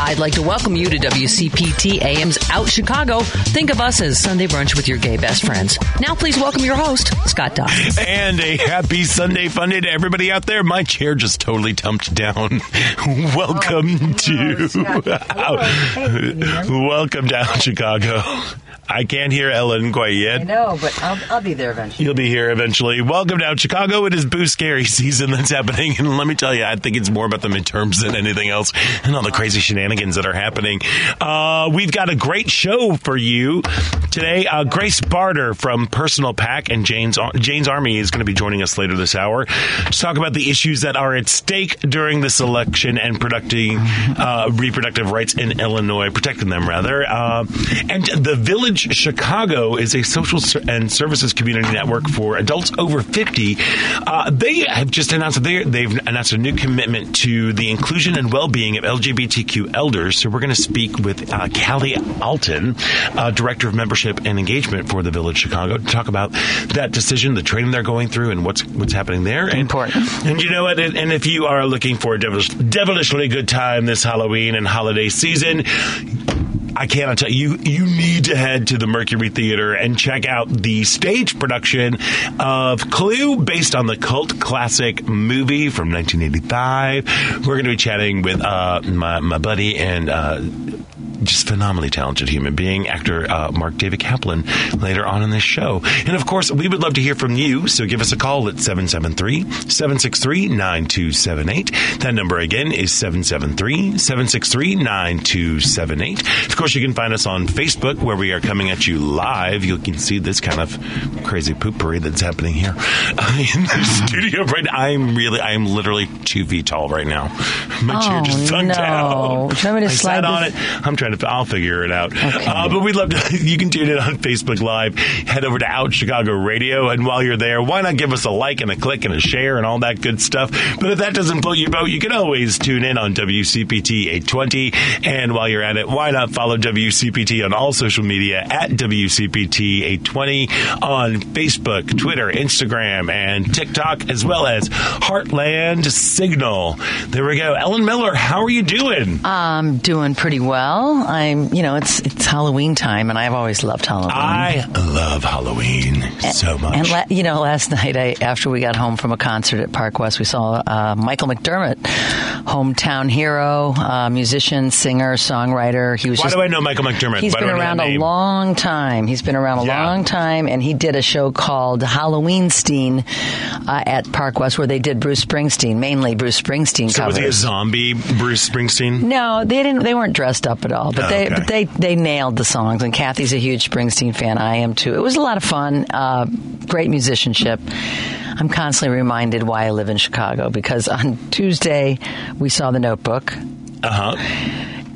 I'd like to welcome you to WCPTAM's Out Chicago. Think of us as Sunday brunch with your gay best friends. Now, please welcome your host, Scott Duff. And a happy Sunday fun day to everybody out there. My chair just totally tumped down. Welcome to Out Chicago. I can't hear Ellen quite yet. I know, but I'll be there eventually. You'll be here eventually. Welcome to Out Chicago. It is Boo Scary season that's happening. And let me tell you, I think it's more about the midterms than anything else and all the crazy shenanigans that are happening. We've got a great show for you today. Grace Barter from Personal PAC and Jane's Army is going to be joining us later this hour to talk about the issues that are at stake during this election and protecting reproductive rights in Illinois, protecting them, rather. And the Village Chicago is a social and services community network for adults over 50. They have just announced they've announced a new commitment to the inclusion and well-being of LGBTQ elders. So we're going to speak with Callie Alton, Director of Membership and Engagement for the Village Chicago, to talk about that decision, the training they're going through, and what's happening there. And you know what? And if you are looking for a devilishly good time this Halloween and holiday season, I cannot tell you, you need to head to the Mercury Theater and check out the stage production of Clue, based on the cult classic movie from 1985. We're going to be chatting with my buddy and just phenomenally talented human being, actor Mark David Kaplan, later on in this show. And, of course, we would love to hear from you, so give us a call at 773-763-9278. That number, again, is 773-763-9278. Of course, you can find us on Facebook, where we are coming at you live. You can see this kind of crazy poopery that's happening here in the studio right now. I am literally 2 feet tall right now. My chair just sunk down. I sat on it. I'll figure it out. Okay. But we'd love to. You can tune in on Facebook Live. Head over to Out Chicago Radio. And while you're there, why not give us a like and a click and a share and all that good stuff? But if that doesn't float your boat, you can always tune in on WCPT 820. And while you're at it, why not follow WCPT on all social media at WCPT 820 on Facebook, Twitter, Instagram, and TikTok, as well as Heartland Signal. There we go. Ellen Miller, how are you doing? I'm doing pretty well. It's Halloween time, and I've always loved Halloween. I love Halloween so much. And last night, after we got home from a concert at Park West, we saw Michael McDermott, hometown hero, musician, singer, songwriter. Why do I know Michael McDermott? He's been around a long time. And he did a show called Halloweenstein at Park West, where they did mainly Bruce Springsteen covers. So was he a zombie Bruce Springsteen? No, they didn't. They weren't dressed up at all, but they nailed the songs. And Kathy's a huge Springsteen fan. I am too. It was a lot of fun. Great musicianship. I'm constantly reminded why I live in Chicago, because on Tuesday we saw The Notebook.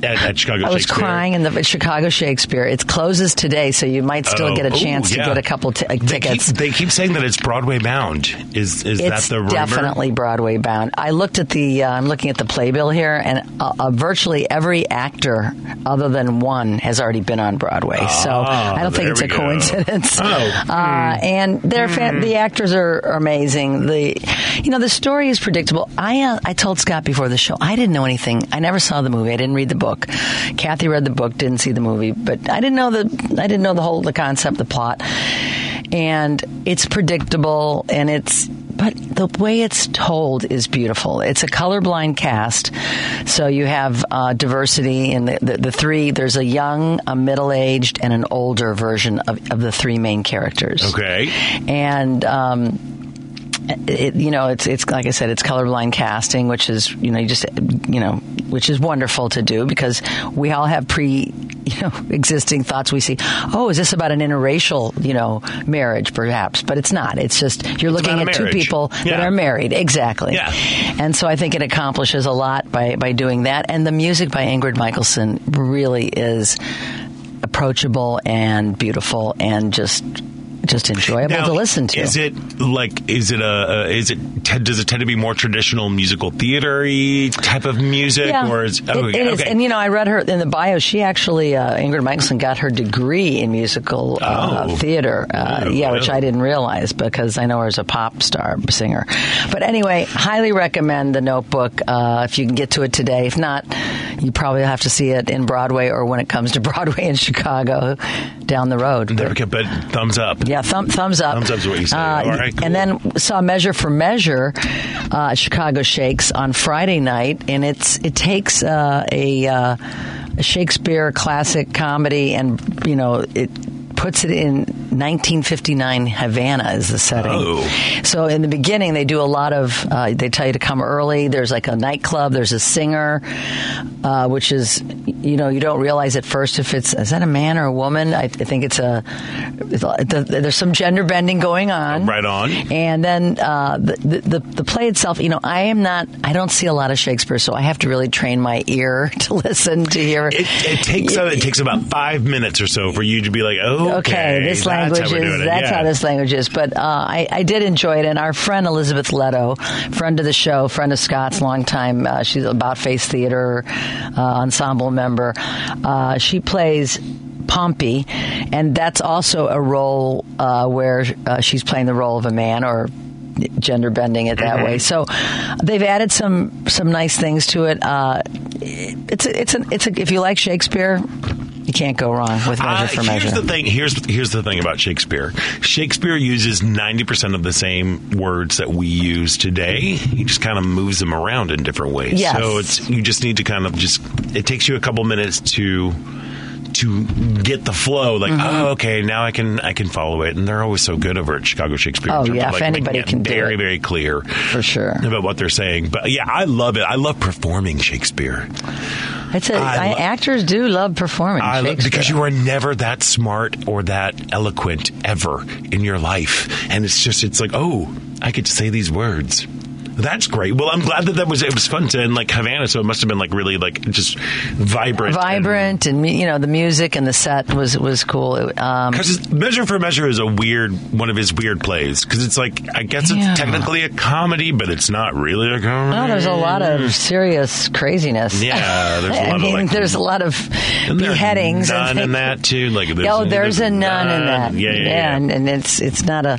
At Chicago Shakespeare. I was crying in the Chicago Shakespeare. It closes today, so you might still get a chance to get a couple tickets. They keep saying that it's Broadway bound. Is that the rumor? It's definitely Broadway bound. I looked at I'm looking at the playbill here, and virtually every actor other than one has already been on Broadway. So I don't think it's a coincidence. And the actors are amazing. The story is predictable. I told Scott before the show, I didn't know anything. I never saw the movie. I didn't read the book. Kathy read the book, didn't see the movie, but I didn't know the whole concept, the plot, and it's predictable, but the way it's told is beautiful. It's a colorblind cast, so you have diversity in the three. There's a young, a middle-aged, and an older version of the three main characters. Okay, and. It's like I said, it's colorblind casting, which is which is wonderful to do, because we all have existing thoughts. We see, is this about an interracial marriage perhaps? But it's not. It's just you're looking at two people that are married, exactly. Yeah. And so I think it accomplishes a lot by doing that. And the music by Ingrid Michaelson really is approachable and beautiful and just. just enjoyable now, to listen to. Is it like? Does it tend to be more traditional musical theater-y type of music? Yeah, or is, it is. Okay. And you know, I read her in the bio. She actually, Ingrid Michaelson, got her degree in musical theater. Which I didn't realize because I know her as a pop star singer. But anyway, highly recommend The Notebook if you can get to it today. If not, you probably have to see it in Broadway or when it comes to Broadway in Chicago down the road. There we go. But thumbs up. Yeah, thumbs up. Thumbs up is what you say. All right, cool. And then saw Measure for Measure at Chicago Shakes on Friday night, and it takes a Shakespeare classic comedy, and you know it puts it in 1959 Havana is the setting. Oh. So in the beginning, they do a lot of, they tell you to come early. There's like a nightclub. There's a singer, which is, you know, you don't realize at first if it's, is that a man or a woman? I think it's there's some gender bending going on. Right on. And then the play itself, you know, I don't see a lot of Shakespeare, so I have to really train my ear to listen to hear. It takes about 5 minutes or so for you to be like, Okay, this language how this language is. But I did enjoy it. And our friend Elizabeth Leto, friend of the show, friend of Scott's, longtime, she's About Face Theater ensemble member. She plays Pompey, and that's also a role where she's playing the role of a man or gender bending it that way. So they've added some nice things to it. If you like Shakespeare, you can't go wrong with Measure for Measure. Here's the thing. Here's the thing about Shakespeare. Shakespeare uses 90% of the same words that we use today. He just kind of moves them around in different ways. Yes. So you just need to kind of it takes you a couple minutes to get the flow, like, okay, now I can follow it. And they're always so good over at Chicago Shakespeare. Oh, yeah, if anybody can do it. Very, very clear. For sure. About what they're saying. But, yeah, I love it. I love performing Shakespeare. Actors do love performing Shakespeare. Because you are never that smart or that eloquent ever in your life. And it's like, oh, I get to say these words. That's great. Well, I'm glad it was fun to end like Havana, so it must have been like really like just vibrant, and you know the music and the set was cool. Because Measure for Measure is one of his weird plays because it's like I guess it's technically a comedy, but it's not really a comedy. No, there's a lot of serious craziness. Yeah, there's a lot of there's a lot of beheadings. Nun in that too. Like there's a nun in that. Yeah. And it's not a.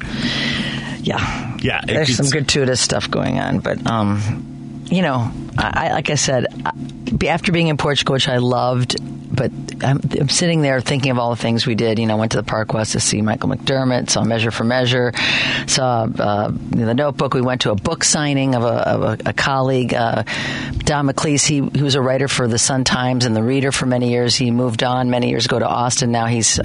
Yeah. Yeah. There's some gratuitous stuff going on. But, you know, like I said, after being in Portugal, which I loved, but I'm sitting there thinking of all the things we did. You know, went to the Park West to see Michael McDermott, saw Measure for Measure, saw The Notebook. We went to a book signing of a colleague, Don McLeese. He was a writer for the Sun-Times and the Reader for many years. He moved on many years ago to Austin. Now he's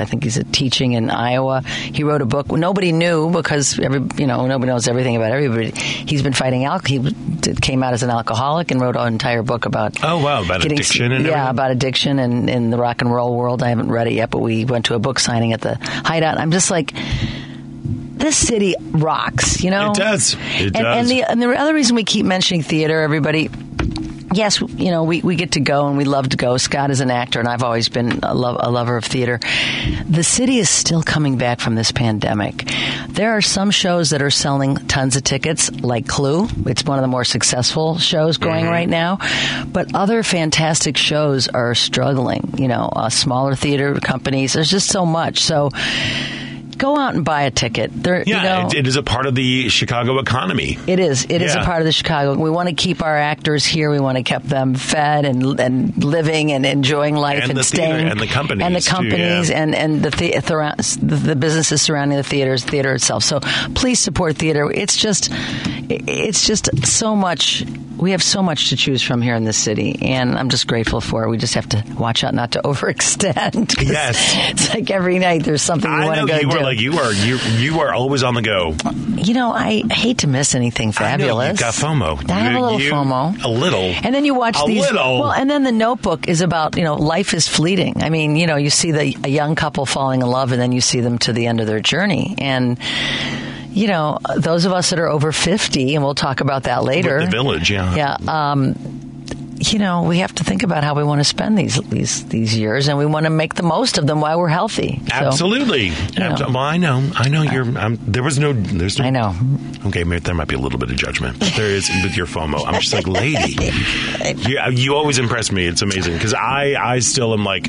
teaching in Iowa. He wrote a book nobody knew because nobody knows everything about everybody. He's been fighting alcohol. He came out as an alcoholic and wrote an entire book about addiction and everything. About addiction and in the rock and roll world. I haven't read it yet, but we went to a book signing at the Hideout. I'm just like, this city rocks, you know? It does. And the other reason we keep mentioning theater, everybody. Yes, you know, we get to go and we love to go. Scott is an actor, and I've always been a lover of theater. The city is still coming back from this pandemic. There are some shows that are selling tons of tickets, like Clue. It's one of the more successful shows going right now. But other fantastic shows are struggling. You know, smaller theater companies. There's just so much. So go out and buy a ticket. It is a part of the Chicago economy. It is a part of the Chicago. We want to keep our actors here. We want to keep them fed and living and enjoying life and the staying theater, and the companies too, and the businesses surrounding the theater itself. So please support theater. It's just so much. We have so much to choose from here in this city, and I'm just grateful for it. We just have to watch out not to overextend. Yes, it's like every night there's something you want to go do. Like you are always on the go. You know, I hate to miss anything fabulous. I know, you got FOMO. I have a little FOMO. A little. And then you watch these. A little. Well, and then The Notebook is about, you know, life is fleeting. I mean, you know, you see a young couple falling in love, and then you see them to the end of their journey, and you know, those of us that are over 50, and we'll talk about that later. With the Village, yeah. Yeah. you know, we have to think about how we want to spend these years, and we want to make the most of them while we're healthy. So, absolutely. Well, I know you're. There's no. I know. Okay, there might be a little bit of judgment, but there is with your FOMO. I'm just like, lady, you always impress me. It's amazing because I still am like,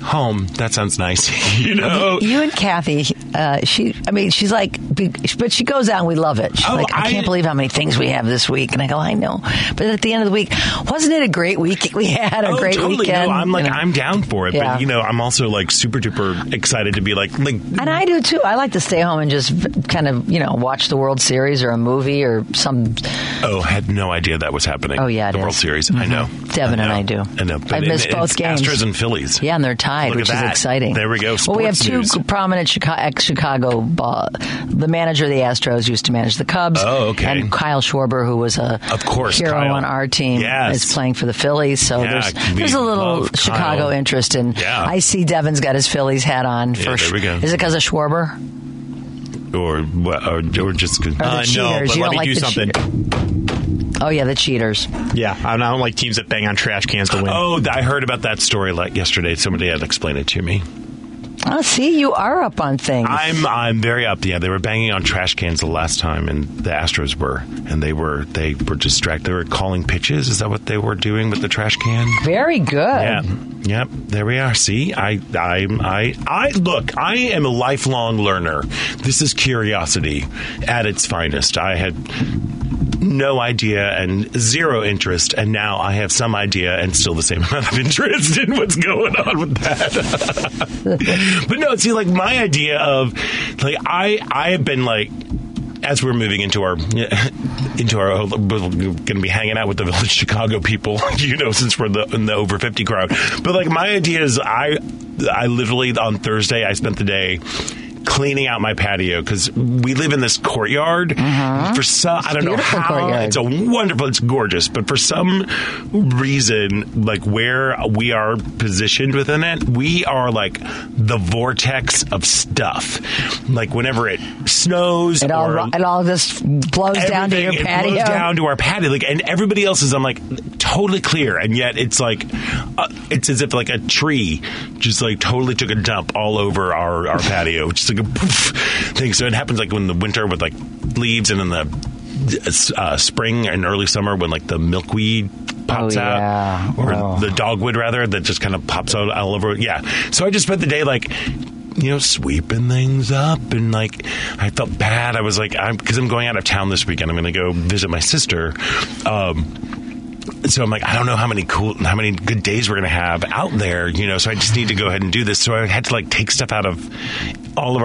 home. That sounds nice. You know, you and Kathy. She's like, but she goes out and we love it. She's I can't believe how many things we have this week. And I go, I know. But at the end of the week, wasn't it a great week? We had a great weekend. No, I'm like, I'm down for it. Yeah. But, you know, I'm also like super duper excited to be like. And I do too. I like to stay home and just kind of, you know, watch the World Series or a movie or some. Oh, had no idea that was happening. Oh, yeah. The World Series. Mm-hmm. I know. Devin and I do. I know. But I missed both games. Astros and Phillies. Yeah, and they're tied, which is exciting. There we go. Well, we have two prominent Chicago ball. The manager of the Astros used to manage the Cubs. Oh, okay. And Kyle Schwarber, who was hero Kyle. On our team, yes. is playing for the Phillies. So there's a little Chicago Kyle. Interest. And I see Devin's got his Phillies hat on. There we go. Is it because of Schwarber? Or just because... No, but let me do something. Oh, yeah, the cheaters. Yeah, I don't like teams that bang on trash cans to win. Oh, I heard about that story like yesterday. Somebody had explained it to me. Oh, see, you are up on things. I'm very up. Yeah, they were banging on trash cans the last time, and the Astros were, and they were distracted. They were calling pitches. Is that what they were doing with the trash can? Very good. Yeah. Yep. There we are. See, I am a lifelong learner. This is curiosity at its finest. I had no idea and zero interest, and now I have some idea and still the same amount of interest in what's going on with that. But no, see, like my idea of like I have been like, as we're moving into our we're going to be hanging out with the Village Chicago people, you know, since we're in the over 50 crowd. But like my idea is I literally on Thursday I spent the day cleaning out my patio because we live in this courtyard. Mm-hmm. For some, I don't know how. Courtyard. It's a wonderful. It's gorgeous, but for some reason, like where we are positioned within it, we are like the vortex of stuff. Like whenever it snows, it all just blows down to your patio. It blows down to our patio, like, and everybody else's. I'm like totally clear, and yet it's like it's as if like a tree just like totally took a dump all over our patio, which is like a poof thing. So it happens like in the winter with like leaves, and in the spring and early summer when like the milkweed pops out, or the dogwood rather, that just kind of pops out all over. Yeah. So I just spent the day like, you know, sweeping things up, and like I felt bad. I was like, because I'm going out of town this weekend. I'm going to go visit my sister. So I'm like, I don't know how many good days we're going to have out there, you know, so I just need to go ahead and do this. So I had to like take stuff out of all of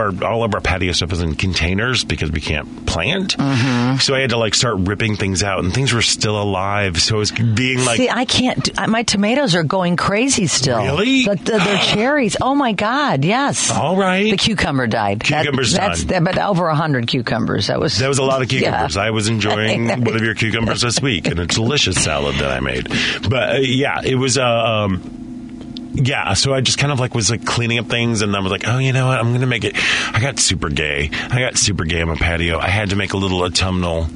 our patio stuff is in containers because we can't plant. Mm-hmm. So I had to like start ripping things out, and things were still alive. So it was being like, see, I can't, my tomatoes are going crazy still. Really? They're cherries. Oh my God. Yes. All right. The cucumber died. Cucumbers died. But over 100 cucumbers. That was a lot of cucumbers. Yeah. I was enjoying one of your cucumbers this week and a delicious salad that I made. But it was, yeah, so I just kind of like was like cleaning up things, and I was like, oh, you know what? I'm going to make it. I got super gay. on my patio. I had to make a little autumnal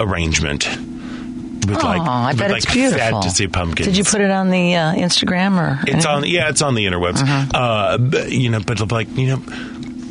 arrangement with it's beautiful. Fantasy pumpkins. Did you put it on the Instagram or? It's anything? It's on the interwebs. Uh-huh.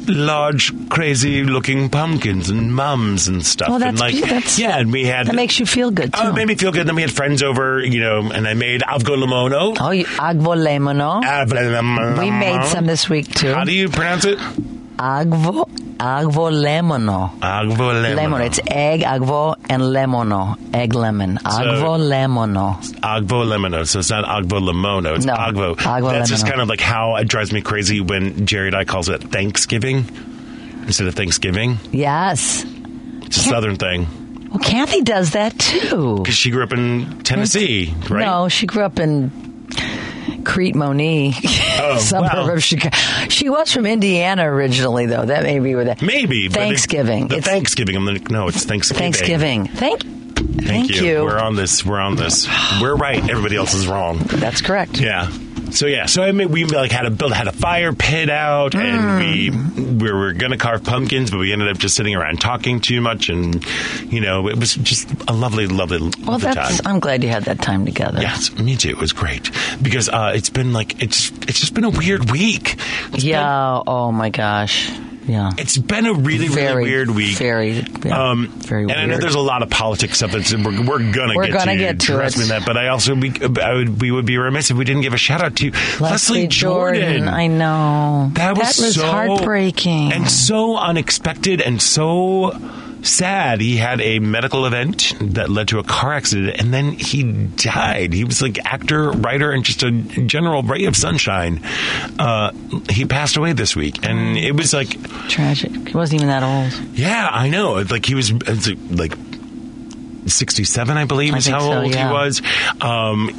Large, crazy-looking pumpkins and mums and stuff. Well, that's beautiful. And we had... That makes you feel good, too. Oh, it made me feel good. Then we had friends over, you know, and I made avgolemono. Oh, avgolemono. Avgolemono. We made some this week, too. How do you pronounce it? Avgolemono. Avgolemono. It's egg, agvo, and lemono. Egg lemon. Avgolemono. Avgolemono. So it's not avgolemono. It's avgo. That's just kind of like how it drives me crazy when Jerry Dye calls it Thanksgiving instead of Thanksgiving. Yes. It's a Southern thing. Well, Kathy does that too. Because she grew up in Tennessee, right? No, she grew up in... Crete Moni, suburb of Chicago. She was from Indiana originally, though. That may be where that... Maybe. Thanksgiving. It's Thanksgiving. It's Thanksgiving. Thanksgiving. Thank you. We're on this. We're right. Everybody else is wrong. That's correct. Yeah. So I mean, we like had a fire pit out, and we were going to carve pumpkins, but we ended up just sitting around talking too much, and you know, it was just a lovely time. I'm glad you had that time together. Yes, me too. It was great because it's been like it's just been a weird week. Oh my gosh. Yeah. It's been a really, really weird week. Very weird. And I know there's a lot of politics stuff that we're gonna get to. Trust me in that. But I also we would be remiss if we didn't give a shout out to Leslie Jordan. I know that was so heartbreaking and so unexpected and so sad. He had a medical event that led to a car accident, and then he died. He was like actor, writer, and just a general ray of sunshine. He passed away this week, and it was like tragic. He wasn't even that old. Yeah, I know. Like he was like 67, I believe, is how old he was.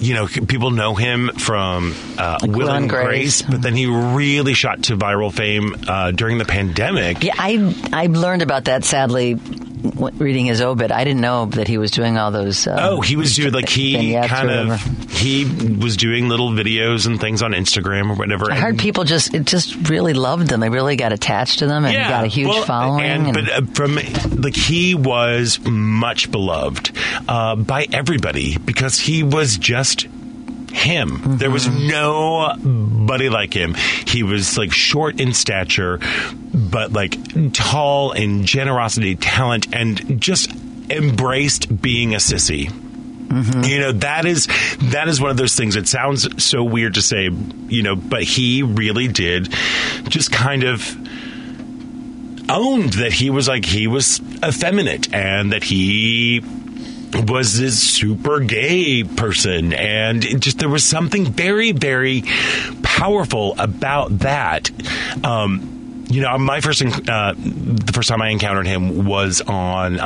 You know, people know him from like Will and Grace, but then he really shot to viral fame during the pandemic. Yeah, I learned about that, sadly, reading his obit. I didn't know that he was doing all those. He was doing like he was doing little videos and things on Instagram or whatever. I heard people just really loved them. They really got attached to them and got a huge following. But from like he was much beloved. By everybody because he was just him. Mm-hmm. There was nobody like him. He was like short in stature, but like tall in generosity, talent, and just embraced being a sissy. Mm-hmm. You know, that is one of those things. It sounds so weird to say, you know, but he really did just kind of owned that he was effeminate and that he was this super gay person, and there was something very, very powerful about that. You know, the first time I encountered him was on.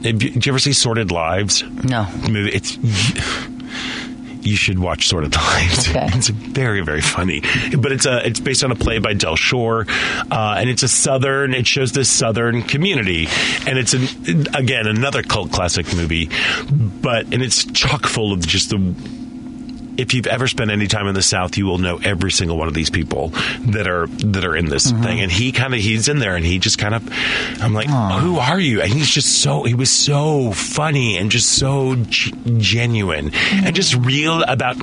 Did you ever see Sordid Lives? No. Movie? You should watch Sordid Lives. Okay. It's very, very funny. But it's based on a play by Del Shore, and it shows this Southern community. And it's, again, another cult classic movie. And it's chock full of just if you've ever spent any time in the South, you will know every single one of these people that are in this mm-hmm. thing. And he's in there, and he just kind of, I'm like, who are you? And he's just he was so funny and just so genuine mm-hmm. and just real about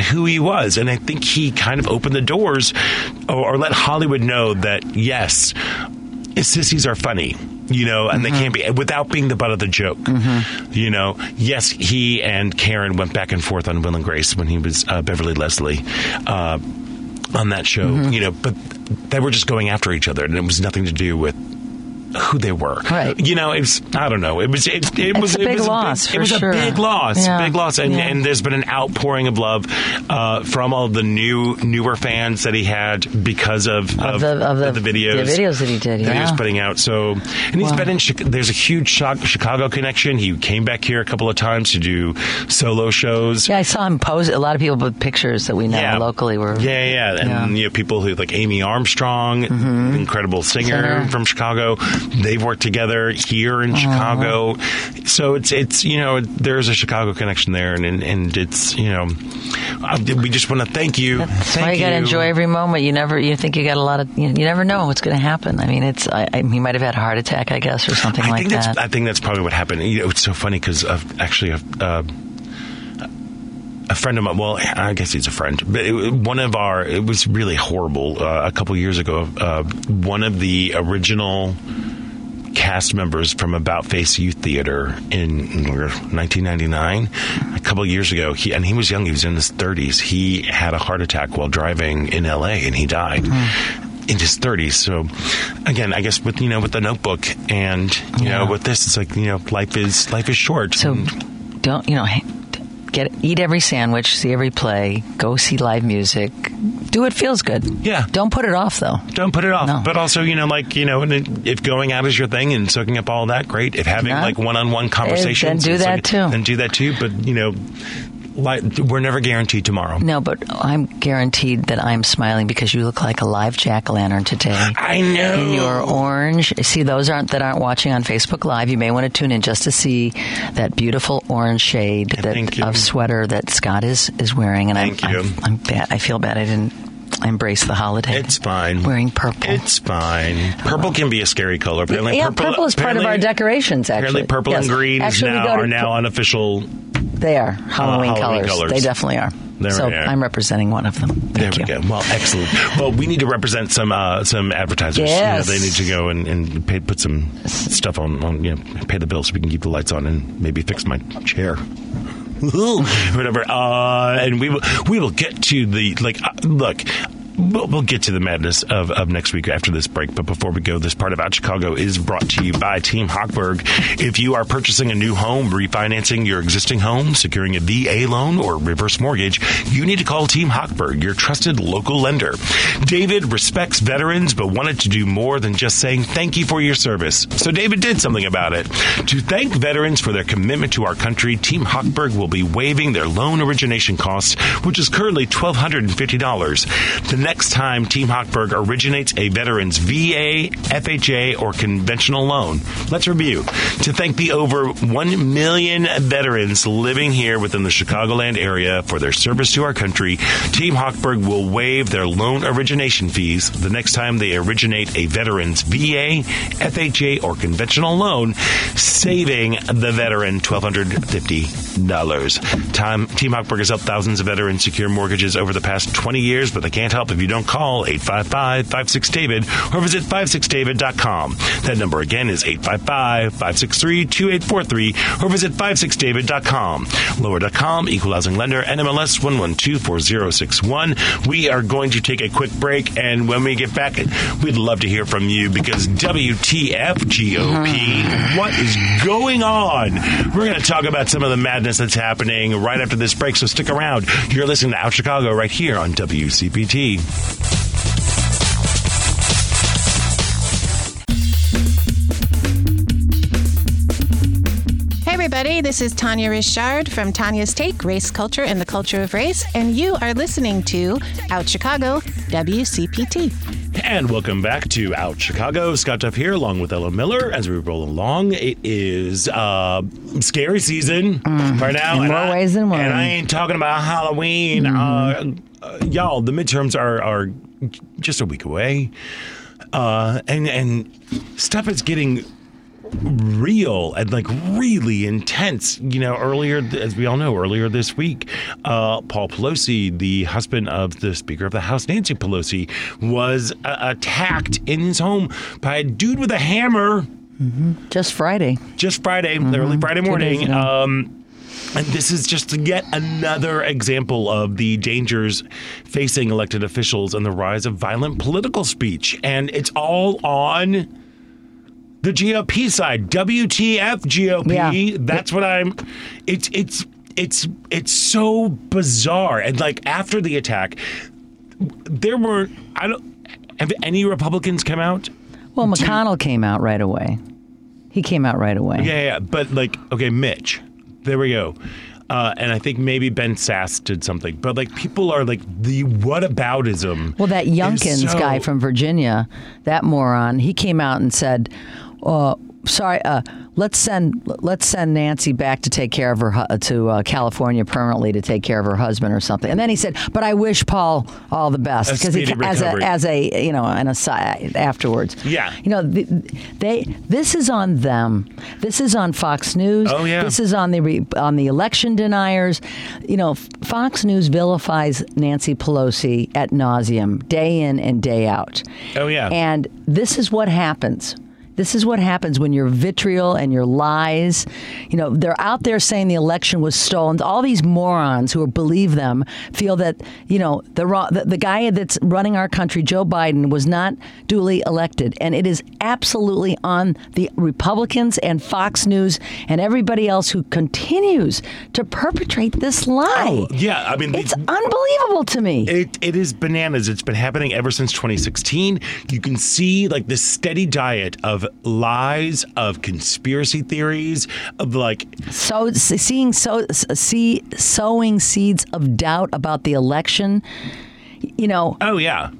who he was. And I think he kind of opened the doors or let Hollywood know that, yes, sissies are funny. You know, and mm-hmm. they can't be without being the butt of the joke. Mm-hmm. You know, yes, he and Karen went back and forth on Will and Grace when he was Beverly Leslie on that show. Mm-hmm. You know, but they were just going after each other, and it was nothing to do with who they were. Right. You know, it was a big loss. And there's been an outpouring of love from all the newer fans that he had because of the videos that he did. That he was putting out. So, and he's been there's a huge Chicago connection. He came back here a couple of times to do solo shows. Yeah, I saw him pose. A lot of people with pictures that we know locally were. And you know, people who like Amy Armstrong, mm-hmm. incredible singer from Chicago. They've worked together here in Chicago, so it's you know, there's a Chicago connection there, and it's, you know, we just want to thank you. That's why you got to enjoy every moment. You never know what's going to happen. I mean, he might have had a heart attack, I guess, or something like that. I think that's probably what happened. You know, it's so funny because a friend of mine, well, I guess he's a friend, but it was really horrible. A couple years ago, one of the original cast members from About Face Youth Theater in 1999, a couple years ago, he was young, he was in his 30s, he had a heart attack while driving in LA, and he died. Mm-hmm. In his 30s. So again, I guess with The Notebook and you know with this, it's like, you know, life is short. So don't, you know, eat every sandwich, see every play, go see live music, do what feels good. Yeah. Don't put it off, though. Don't put it off. No. But also, you know, like, you know, if going out is your thing and soaking up all that, great. If having like one-on-one conversations. Then do that too. But, you know, We're never guaranteed tomorrow. No, but I'm guaranteed that I'm smiling because you look like a live jack-o'-lantern today. I know. And you're orange. See, those aren't watching on Facebook Live, you may want to tune in just to see that beautiful orange shade of sweater that Scott is wearing. And I'm bad. I feel bad I didn't embrace the holiday. It's fine. Wearing purple. It's fine. Purple can be a scary color. Apparently, yeah, purple is part of our decorations, actually. Apparently purple and green are now unofficial. They are Halloween colors. They definitely are. I'm representing one of them. Thank you. There we go. Well, excellent. Well, we need to represent some advertisers. Yes. You know, they need to go and put some stuff on pay the bill so we can keep the lights on and maybe fix my chair. Whatever. And we will get to the look. We'll get to the madness of next week after this break. But before we go, this part of Out Chicago is brought to you by Team Hochberg. If you are purchasing a new home, refinancing your existing home, securing a VA loan, or reverse mortgage, you need to call Team Hochberg, your trusted local lender. David respects veterans, but wanted to do more than just saying thank you for your service. So David did something about it. To thank veterans for their commitment to our country, Team Hochberg will be waiving their loan origination cost, which is currently $1,250. Next time Team Hochberg originates a veteran's VA, FHA, or conventional loan. Let's review. To thank the over 1 million veterans living here within the Chicagoland area for their service to our country, Team Hochberg will waive their loan origination fees the next time they originate a veteran's VA, FHA, or conventional loan, saving the veteran $1,250. Team Hochberg has helped thousands of veterans secure mortgages over the past 20 years, but they can't help if you don't call 855-56-DAVID or visit 56david.com. That number again is 855-563-2843 or visit 56david.com. Lower.com, Equal Housing Lender, NMLS 1124061. We are going to take a quick break, and when we get back, we'd love to hear from you because WTF GOP, what is going on? We're going to talk about some of the madness that's happening right after this break, so stick around. You're listening to Out Chicago right here on WCPT. Hey everybody, this is Tanya Richard from Tanya's Take, Race, Culture, and the Culture of Race, and you are listening to Out Chicago, WCPT. And welcome back to Out Chicago. Scott Duff here along with Ellen Miller as we roll along. It is scary season right now. In more ways than one. And I ain't talking about Halloween. Y'all, the midterms are just a week away. And stuff is getting real and really intense. As we all know, earlier this week, Paul Pelosi, the husband of the Speaker of the House, Nancy Pelosi, was attacked in his home by a dude with a hammer. Mm-hmm. Just Friday, early Friday morning. And this is just yet another example of the dangers facing elected officials and the rise of violent political speech. And it's all on the GOP side. WTF GOP. Yeah. That's what I'm. It's so bizarre. And after the attack, have any Republicans come out? Well, McConnell came out right away. He came out right away. Yeah. But okay, Mitch. There we go. And I think maybe Ben Sasse did something. But people are the whataboutism. Well, that Youngkins guy from Virginia, that moron, he came out and said, sorry, let's send Nancy back to take care of her to California permanently to take care of her husband or something. And then he said, "But I wish Paul all the best because an aside afterwards." Yeah, this is on them. This is on Fox News. Oh yeah, this is on the election deniers. Fox News vilifies Nancy Pelosi ad nauseum, day in and day out. Oh yeah, and this is what happens. This is what happens when your vitriol and your lies, they're out there saying the election was stolen. All these morons who believe them feel that, the guy that's running our country, Joe Biden, was not duly elected. And it is absolutely on the Republicans and Fox News and everybody else who continues to perpetrate this lie. Oh, yeah, I mean, it's unbelievable to me. It is bananas. It's been happening ever since 2016. You can see this steady diet of lies, of conspiracy theories, of like sowing seeds of doubt about the election. You know. Oh yeah.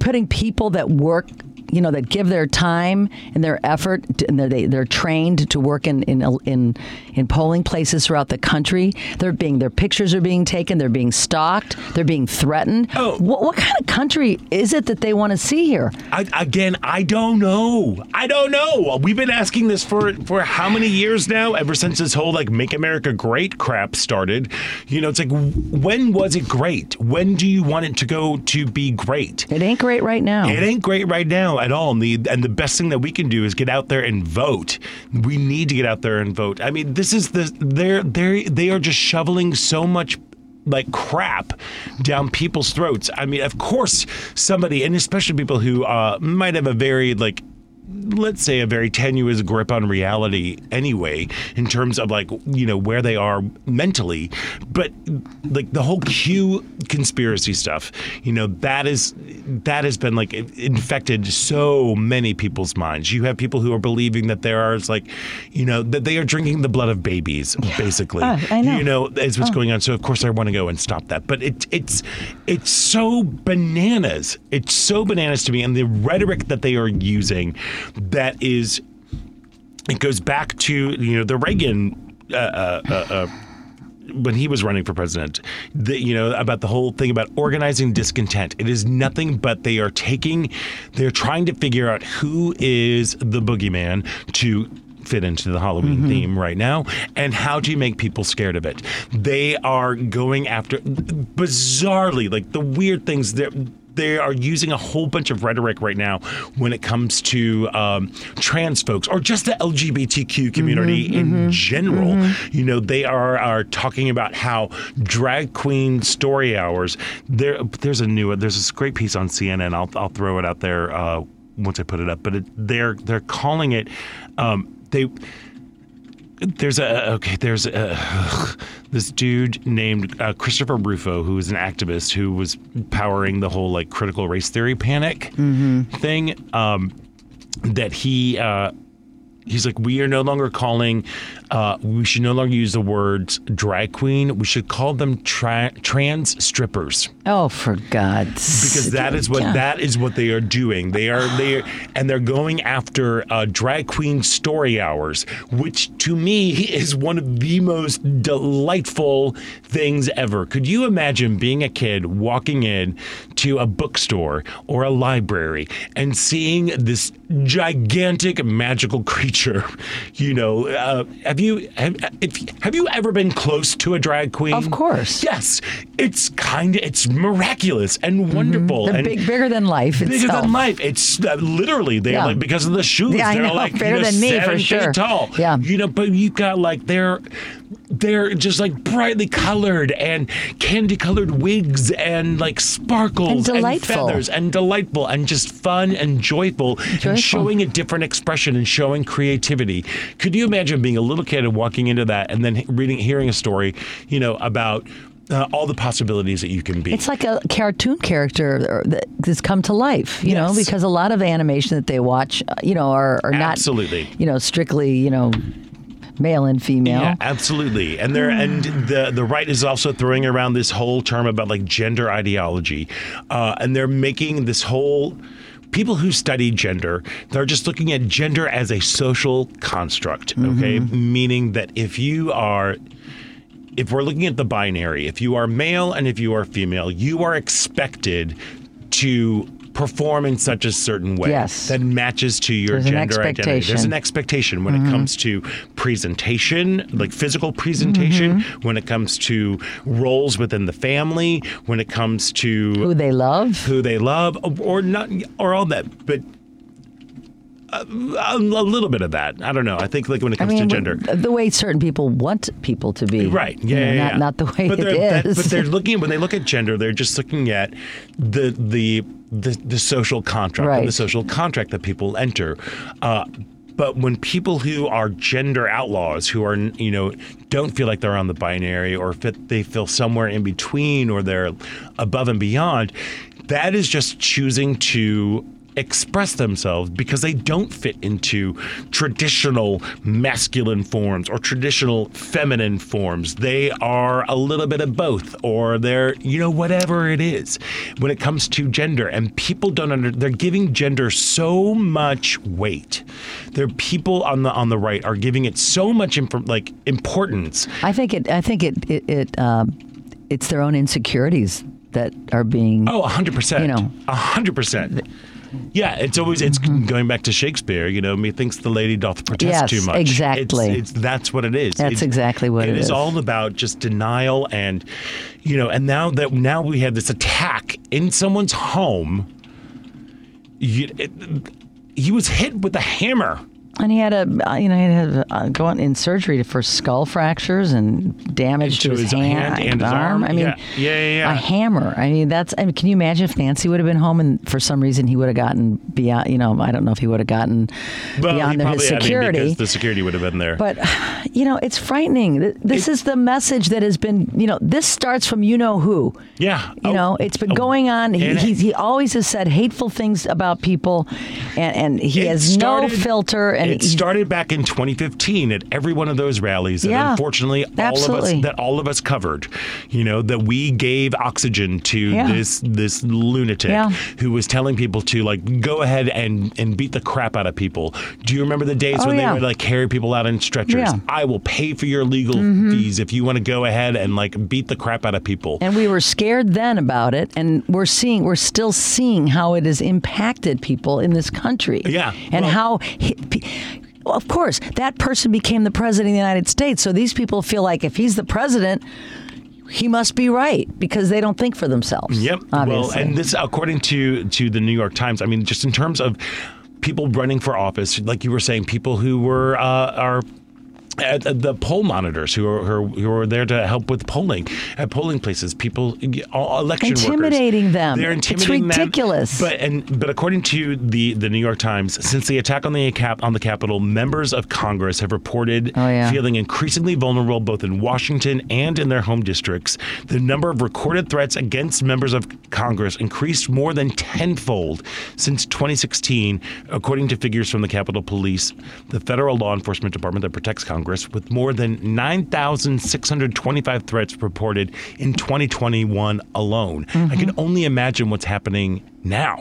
Putting people that work, you know, that give their time and their effort, and they're trained to work in polling places throughout the country. Their pictures are being taken. They're being stalked. They're being threatened. Oh, what kind of country is it that they want to see here? I don't know. We've been asking this for how many years now? Ever since this whole like "Make America Great" crap started, you know, it's like, when was it great? When do you want it to go to be great? It ain't great right now. At all, and the best thing that we can do is get out there and vote. We need to get out there and vote. I mean, this is they are just shoveling so much like crap down people's throats. I mean, of course, somebody, and especially people who might have a very like, let's say, a very tenuous grip on reality anyway, in terms of like, you know, where they are mentally. But like the whole Q conspiracy stuff, you know, that has been like infected so many people's minds. You have people who are believing that there are like, you know, that they are drinking the blood of babies, basically. I know. You know, is what's going on. So of course I want to go and stop that. But it's so bananas. It's so bananas to me, and the rhetoric that they are using. That is, it goes back to, you know, the Reagan, when he was running for president, you know, about the whole thing about organizing discontent. It is nothing but they're trying to figure out who is the boogeyman to fit into the Halloween theme right now, and how do you make people scared of it? They are going after, bizarrely, like the weird things that... They are using a whole bunch of rhetoric right now when it comes to trans folks or just the LGBTQ community in general. You know, they are talking about how drag queen story hours. There's this great piece on CNN. I'll throw it out there once I put it up. But they're calling it this dude named Christopher Rufo, who is an activist who was powering the whole like critical race theory panic thing. That he's like, we are no longer calling. We should no longer use the words drag queen. We should call them trans strippers. Oh, for God's sake! Because that is what they are doing. They're going after drag queen story hours, which to me is one of the most delightful things ever. Could you imagine being a kid walking in to a bookstore or a library and seeing this gigantic magical creature? You know. Have you ever been close to a drag queen? Of course. Yes. It's miraculous and wonderful. They're bigger than life itself. Bigger than life. It's literally, they're like, because of the shoes, they're like, better than me, for sure. Tall. Yeah. You know, but you've got like, they're just like brightly colored and candy colored wigs and like sparkles and feathers and delightful and just fun and joyful and showing a different expression and showing creativity. Could you imagine being a little kid and walking into that and then hearing a story, you know, about all the possibilities that you can be? It's like a cartoon character that's come to life, you know, because a lot of animation that they watch, you know, are not absolutely, you know, strictly, you know, male and female. Yeah, absolutely. And the right is also throwing around this whole term about like gender ideology, and they're making this whole. People who study gender, they're just looking at gender as a social construct, okay? Meaning that if we're looking at the binary, if you are male and if you are female, you are expected to perform in such a certain way that matches to your gender identity. There's an expectation when it comes to presentation, like physical presentation, when it comes to roles within the family, when it comes to who they love, or not, or all that. But a little bit of that. I don't know. I think like when it comes to gender. The way certain people want people to be. Right. Yeah. Not the way it is. But they're looking, when they look at gender, they're just looking at the social contract, right, and the social contract that people enter. But when people who are gender outlaws, who are, you know, don't feel like they're on the binary or they feel somewhere in between or they're above and beyond, that is just choosing to express themselves because they don't fit into traditional masculine forms or traditional feminine forms. They are a little bit of both, or they're, you know, whatever it is when it comes to gender. And people don't they're giving gender so much weight. Their people on the right are giving it so much importance. I think it's their own insecurities that are being 100%. 100%. Yeah, it's going back to Shakespeare. You know, methinks the lady doth protest too much. Exactly. That's what it is. That's exactly what it is. It is all about just denial, and you know, and now we have this attack in someone's home. He was hit with a hammer. And he had to go in surgery for skull fractures and damage to his hand and his arm. I mean, yeah. A hammer. I mean, can you imagine if Nancy would have been home and for some reason he would have gotten beyond, I don't know if he would have gotten beyond his security. Because the security would have been there. But, it's frightening. This is the message that has been, this starts from who. Yeah. It's been going on. He always has said hateful things about people, and he has no filter. It started back in 2015 at every one of those rallies that unfortunately all of us covered, that we gave oxygen to this lunatic who was telling people to go ahead and beat the crap out of people. Do you remember the days when they would carry people out in stretchers? Yeah. I will pay for your legal fees if you want to go ahead and beat the crap out of people. And we were scared then about it, and we're still seeing how it has impacted people in this country. Yeah. And of course, that person became the president of the United States. So these people feel like if he's the president, he must be right because they don't think for themselves. Yep. Obviously. Well, and this, according to the New York Times, I mean, just in terms of people running for office, like you were saying, people who are the poll monitors who are there to help with polling at polling places, people, election workers, intimidating them. It's ridiculous. But according to the New York Times, since the attack on the Capitol, members of Congress have reported feeling increasingly vulnerable both in Washington and in their home districts. The number of recorded threats against members of Congress increased more than tenfold since 2016, according to figures from the Capitol Police, the federal law enforcement department that protects Congress, with more than 9,625 threats reported in 2021 alone. Mm-hmm. I can only imagine what's happening now.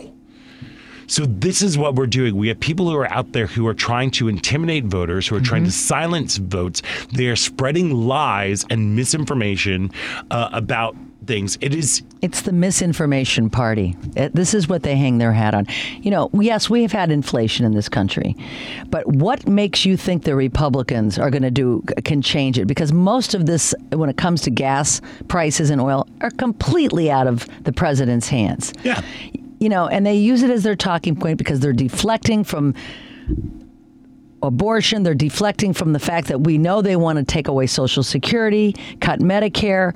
So this is what we're doing. We have people who are out there who are trying to intimidate voters, who are trying to silence votes. They are spreading lies and misinformation about things. It's the misinformation party. This is what they hang their hat on. Yes, we have had inflation in this country, but what makes you think the Republicans are going to can change it? Because most of this, when it comes to gas prices and oil, are completely out of the president's hands. Yeah. And they use it as their talking point because they're deflecting from abortion. They're deflecting from the fact that we know they want to take away Social Security, cut Medicare.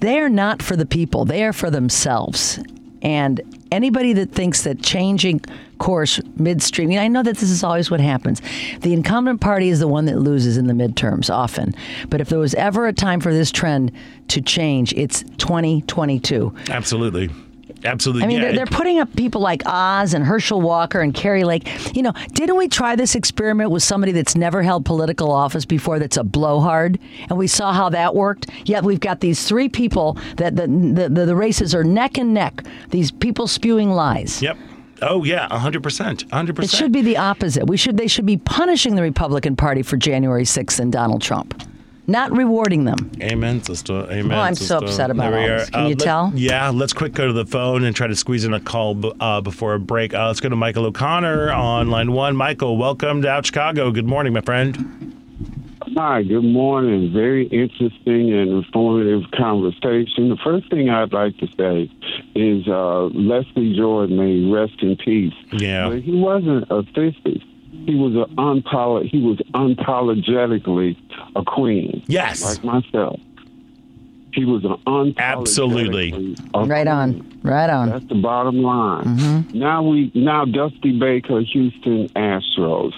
They are not for the people. They are for themselves. And anybody that thinks that changing course midstream, I know that this is always what happens. The incumbent party is the one that loses in the midterms often. But if there was ever a time for this trend to change, it's 2022. Absolutely. Absolutely. I mean, they're putting up people like Oz and Herschel Walker and Carrie Lake. Didn't we try this experiment with somebody that's never held political office before that's a blowhard? And we saw how that worked. Yet we've got these three people that the races are neck and neck. These people spewing lies. Yep. Oh, yeah, 100%. 100%. It should be the opposite. They should be punishing the Republican Party for January 6th and Donald Trump. Not rewarding them. Amen, sister. Amen, oh, I'm sister. So upset about all this. Can you tell? Yeah, let's quick go to the phone and try to squeeze in a call before a break. Let's go to Michael O'Connor on line one. Michael, welcome to Out Chicago. Good morning, my friend. Hi, good morning. Very interesting and informative conversation. The first thing I'd like to say is Leslie Jordan, may rest in peace. Yeah. But he wasn't a physicist. He was unapologetically a queen. Yes, like myself. He was an unapologetically absolutely a right queen. Right on. That's the bottom line. Mm-hmm. Now Dusty Baker, Houston Astros.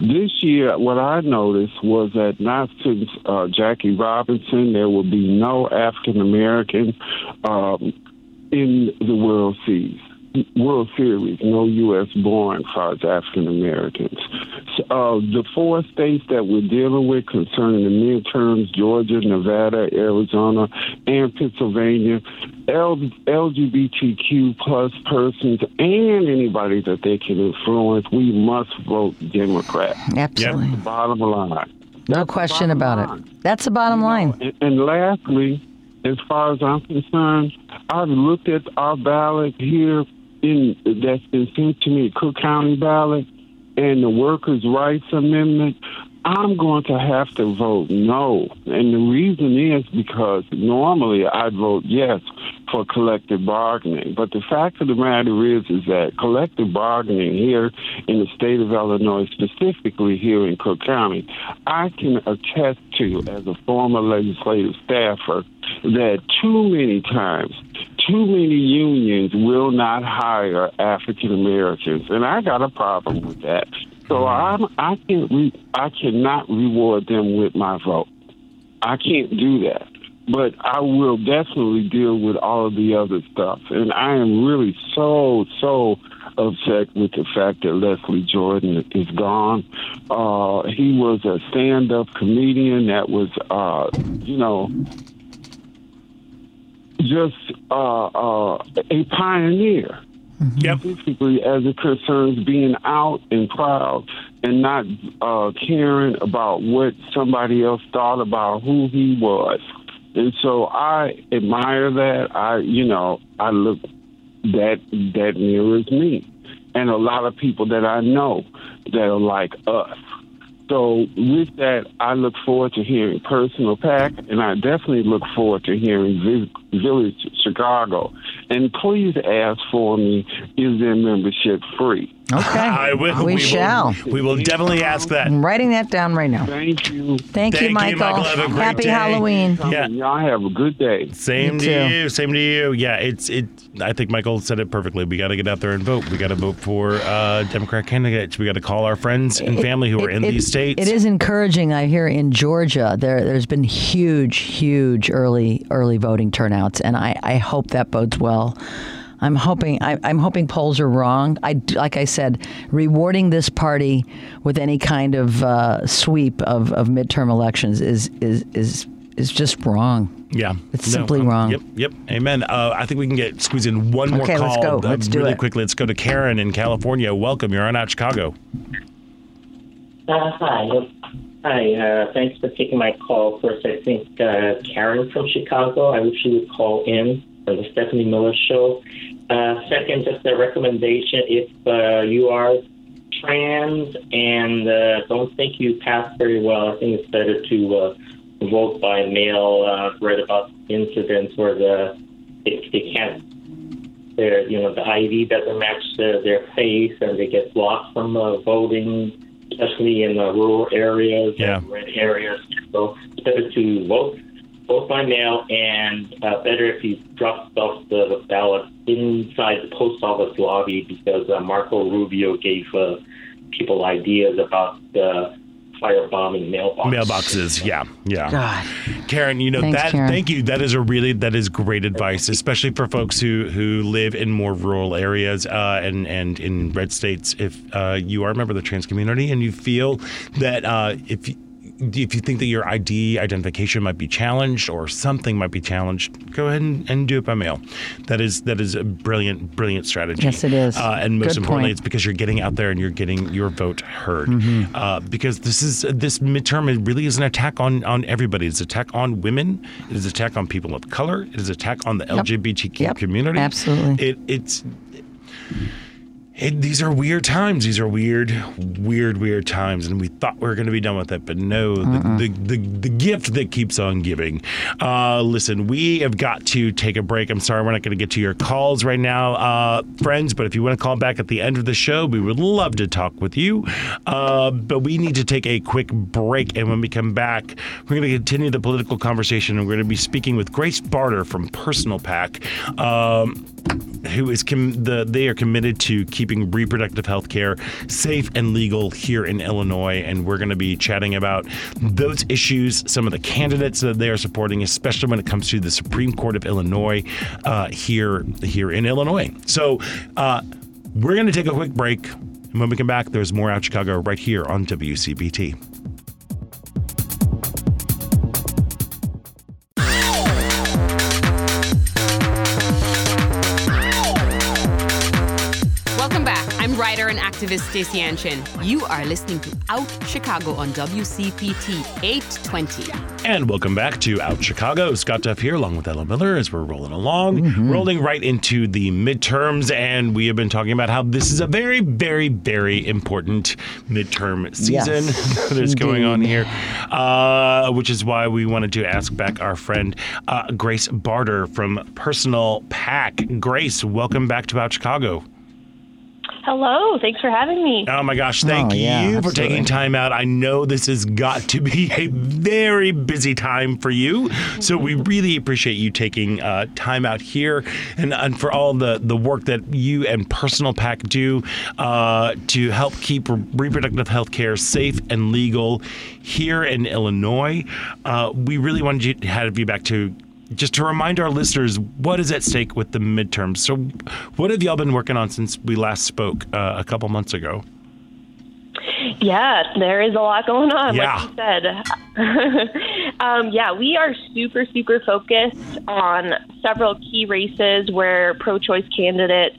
This year, what I noticed was that not since Jackie Robinson, there will be no African American in the World Series. World Series, no U.S. born as far as African Americans. The four states that we're dealing with concerning the midterms, Georgia, Nevada, Arizona, and Pennsylvania, LGBTQ plus persons and anybody that they can influence, we must vote Democrat. Absolutely. That's the bottom line. That's no question about it. That's the bottom line. And lastly, as far as I'm concerned, I've looked at our ballot here that's been sent to me, Cook County ballot, and the Workers' Rights Amendment. I'm going to have to vote no. And the reason is because normally I'd vote yes for collective bargaining. But the fact of the matter is that collective bargaining here in the state of Illinois, specifically here in Cook County, I can attest to as a former legislative staffer that too many times, too many unions will not hire African Americans. And I got a problem with that. So I cannot reward them with my vote. I can't do that. But I will definitely deal with all of the other stuff. And I am really so upset with the fact that Leslie Jordan is gone. He was a stand-up comedian that was, just a pioneer. Yep. Specifically as it concerns being out and proud and not caring about what somebody else thought about who he was. And so I admire that. I look that mirrors me and a lot of people that I know that are like us. So with that, I look forward to hearing Personal PAC, and I definitely look forward to hearing Village Chicago. And please ask for me, is their membership free? Okay, We will definitely ask that. I'm writing that down right now. Thank you. Thank you, Michael. Happy Halloween. Yeah. Y'all have a good day. Same to you. Yeah, I think Michael said it perfectly. We got to get out there and vote. We got to vote for Democrat candidates. We got to call our friends and family who are in these states. It is encouraging. I hear in Georgia there's been huge early voting turnouts, and I hope that bodes well. I'm hoping polls are wrong. Like I said, rewarding this party with any kind of sweep of midterm elections is just wrong. Yeah, it's simply wrong. Yep. Amen. I think we can squeeze in one more call. Let's go. Let's do it really quickly. Let's go to Karen in California. Welcome. You're on Out Chicago. Hi. Thanks for taking my call. First, I think Karen from Chicago. I wish she would call in. The Stephanie Miller Show. Second, just a recommendation, if you are trans and don't think you pass very well, I think it's better to vote by mail. I've read about incidents where they can't, the ID doesn't match their face and they get blocked from voting, especially in the rural areas and red areas. So it's better to vote by mail, and better if you dropped off the ballot inside the post office lobby, because Marco Rubio gave people ideas about firebombing mailboxes. Yeah. God. Karen, thanks, that. Karen. Thank you. That is great advice, especially for folks who live in more rural areas and in red states. If you are a member of the trans community and you feel that if you think that your ID identification might be challenged or something might be challenged, go ahead and do it by mail. That is a brilliant strategy. Yes, it is. And most importantly, it's because you're getting out there and you're getting your vote heard. Mm-hmm. Because this midterm, it really is an attack on everybody. It's an attack on women. It is an attack on people of color. It is an attack on the LGBTQ community. Absolutely. These are weird times. These are weird times, and we thought we were going to be done with it, but no, the gift that keeps on giving. Listen, we have got to take a break. I'm sorry we're not going to get to your calls right now, friends, but if you want to call back at the end of the show, we would love to talk with you. But we need to take a quick break, and when we come back, we're going to continue the political conversation, and we're going to be speaking with Grace Barter from Personal PAC. who is they are committed to keeping reproductive health care safe and legal here in Illinois. And we're going to be chatting about those issues, some of the candidates that they are supporting, especially when it comes to the Supreme Court of Illinois here in Illinois. So we're going to take a quick break. And when we come back, there's more Out Chicago right here on WCPT. And activist Stacey Anchin. You are listening to Out Chicago on WCPT 820. And welcome back to Out Chicago. Scott Duff here along with Ellen Miller as we're rolling along, rolling right into the midterms. And we have been talking about how this is a very, very, very important midterm season that is going on here, which is why we wanted to ask back our friend Grace Barter from Personal PAC. Grace, welcome back to Out Chicago. Hello. Thanks for having me. Oh, my gosh. Thank you for taking time out. I know this has got to be a very busy time for you. So we really appreciate you taking time out here and for all the work that you and Personal PAC do to help keep reproductive health care safe and legal here in Illinois. We really wanted to have you back to just to remind our listeners, what is at stake with the midterms? So what have y'all been working on since we last spoke a couple months ago? Yeah, there is a lot going on, like you said. We are super, super focused on several key races where pro-choice candidates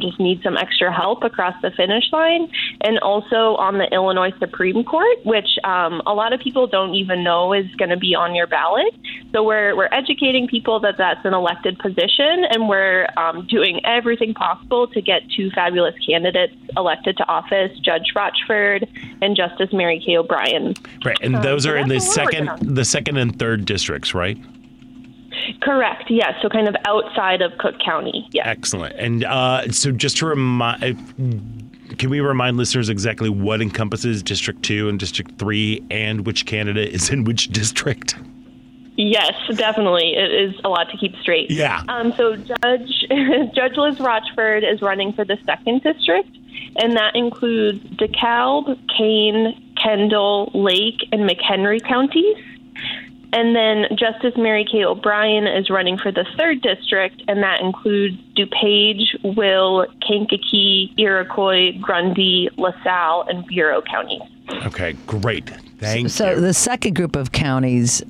just need some extra help across the finish line, and also on the Illinois Supreme Court, which a lot of people don't even know is going to be on your ballot. So we're educating people that that's an elected position, and we're doing everything possible to get two fabulous candidates elected to office, Judge Rochford and Justice Mary Kay O'Brien. Right, and those are in the second and third districts, right? Correct. Yes. So kind of outside of Cook County. Yes. Excellent. And so just to can we remind listeners exactly what encompasses District 2 and District 3 and which candidate is in which district? Yes, definitely. It is a lot to keep straight. Yeah. So Judge Liz Rochford is running for the second district, and that includes DeKalb, Kane, Kendall, Lake, and McHenry counties. And then Justice Mary Kay O'Brien is running for the third district, and that includes DuPage, Will, Kankakee, Iroquois, Grundy, LaSalle, and Bureau counties. Okay, great. Thank you. So the second group of counties,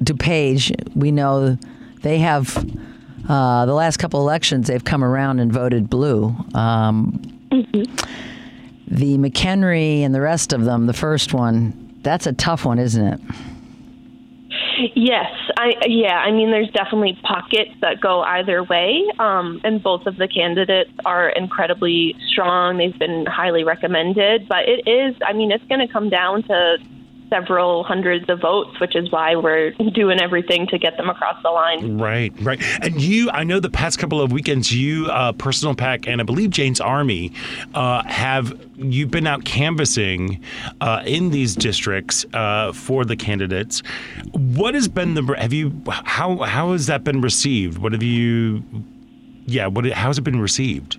DuPage, we know they have the last couple elections, they've come around and voted blue. The McHenry and the rest of them, the first one, that's a tough one, isn't it? Yes. I mean, there's definitely pockets that go either way, and both of the candidates are incredibly strong. They've been highly recommended, but it is, I mean, it's going to come down to several hundreds of votes, which is why we're doing everything to get them across the line. Right. And I know the past couple of weekends, you, Personal PAC, and I believe Jane's Army, you've been out canvassing in these districts for the candidates. What has been how has that been received? How has it been received?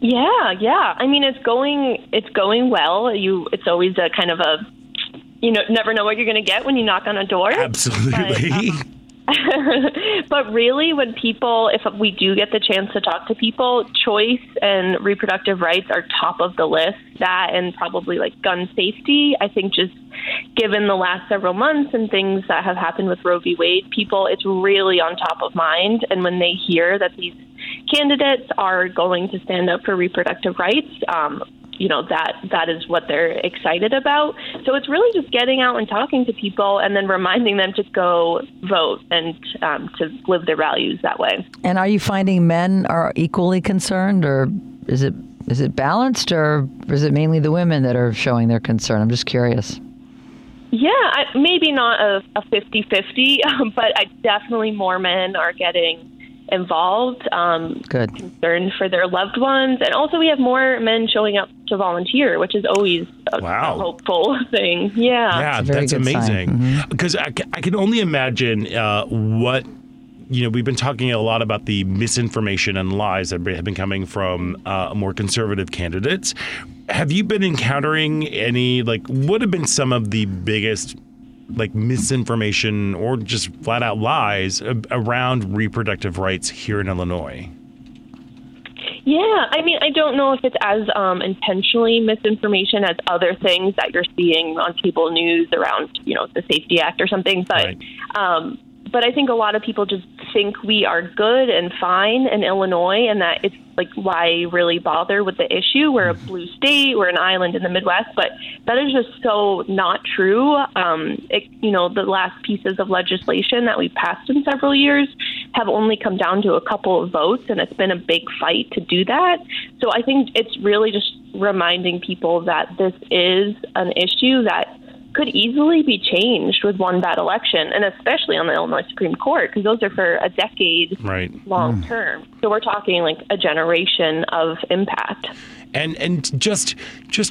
Yeah. I mean, it's going well. It's always a kind of a, you know, never know what you're going to get when you knock on a door. Absolutely. But really, if we do get the chance to talk to people, choice and reproductive rights are top of the list. That and probably like gun safety. I think just given the last several months and things that have happened with Roe v. Wade, people, it's really on top of mind. And when they hear that these candidates are going to stand up for reproductive rights, you know, that is what they're excited about. So it's really just getting out and talking to people and then reminding them to go vote and to live their values that way. And are you finding men are equally concerned, or is it balanced, or is it mainly the women that are showing their concern? I'm just curious. Yeah, maybe not a 50-50, but definitely more men are getting involved, concerned for their loved ones. And also we have more men showing up to volunteer, which is always a hopeful thing. Yeah, that's amazing. Because I can only imagine what you know, we've been talking a lot about the misinformation and lies that have been coming from more conservative candidates. Have you been encountering any, like, what have been some of the biggest, like, misinformation or just flat out lies around reproductive rights here in Illinois? Yeah, I mean, I don't know if it's as intentionally misinformation as other things that you're seeing on cable news around, you know, the Safety Act or something, but right. But I think a lot of people just think we are good and fine in Illinois, and that it's like, why really bother with the issue? We're a blue state, we're an island in the Midwest, but that is just so not true. You know, the last pieces of legislation that we've passed in several years have only come down to a couple of votes, and it's been a big fight to do that. So I think it's really just reminding people that this is an issue that could easily be changed with one bad election, and especially on the Illinois Supreme Court, because those are for a decade right. long term. So we're talking like a generation of impact. And just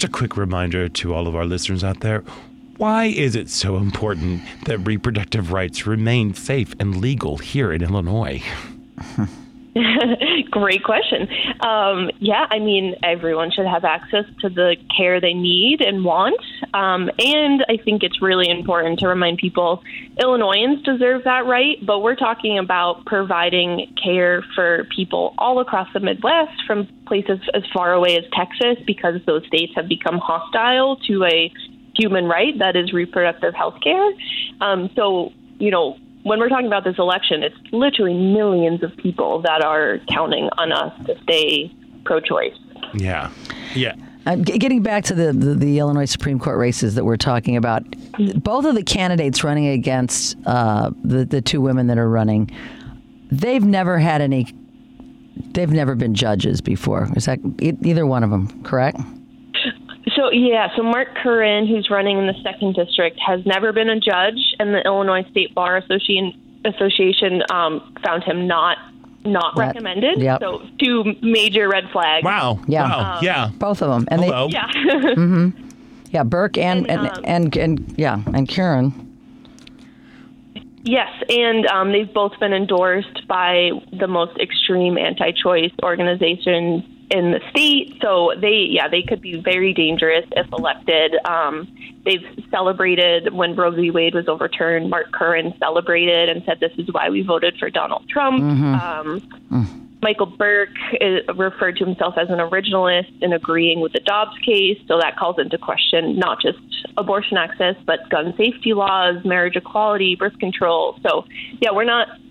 a quick reminder to all of our listeners out there, why is it so important that reproductive rights remain safe and legal here in Illinois? Great question. Yeah, I mean, everyone should have access to the care they need and want. And I think it's really important to remind people Illinoisans deserve that right, but we're talking about providing care for people all across the Midwest, from places as far away as Texas, because those states have become hostile to a human right that is reproductive health care. So, you know, when we're talking about this election, it's literally millions of people that are counting on us to stay pro-choice. Yeah. Yeah. Getting back to the Illinois Supreme Court races that we're talking about, both of the candidates running against the two women that are running, they've never been judges before. Is that either one of them, correct? So, yeah, so Mark Curran, who's running in the 2nd District, has never been a judge, and the Illinois State Bar Association found him not recommended. Yep. So, two major red flags. Wow. Yeah. Wow. Yeah. Both of them. And hello. Yeah. Mm-hmm. Yeah, Burke and Curran. Yes, and they've both been endorsed by the most extreme anti-choice organizations in the state, so they could be very dangerous if elected. They've celebrated when Roe v. Wade was overturned. Mark Curran celebrated and said, "This is why we voted for Donald Trump." Mm-hmm. Michael Burke referred to himself as an originalist in agreeing with the Dobbs case, so that calls into question not just abortion access, but gun safety laws, marriage equality, birth control. So, yeah,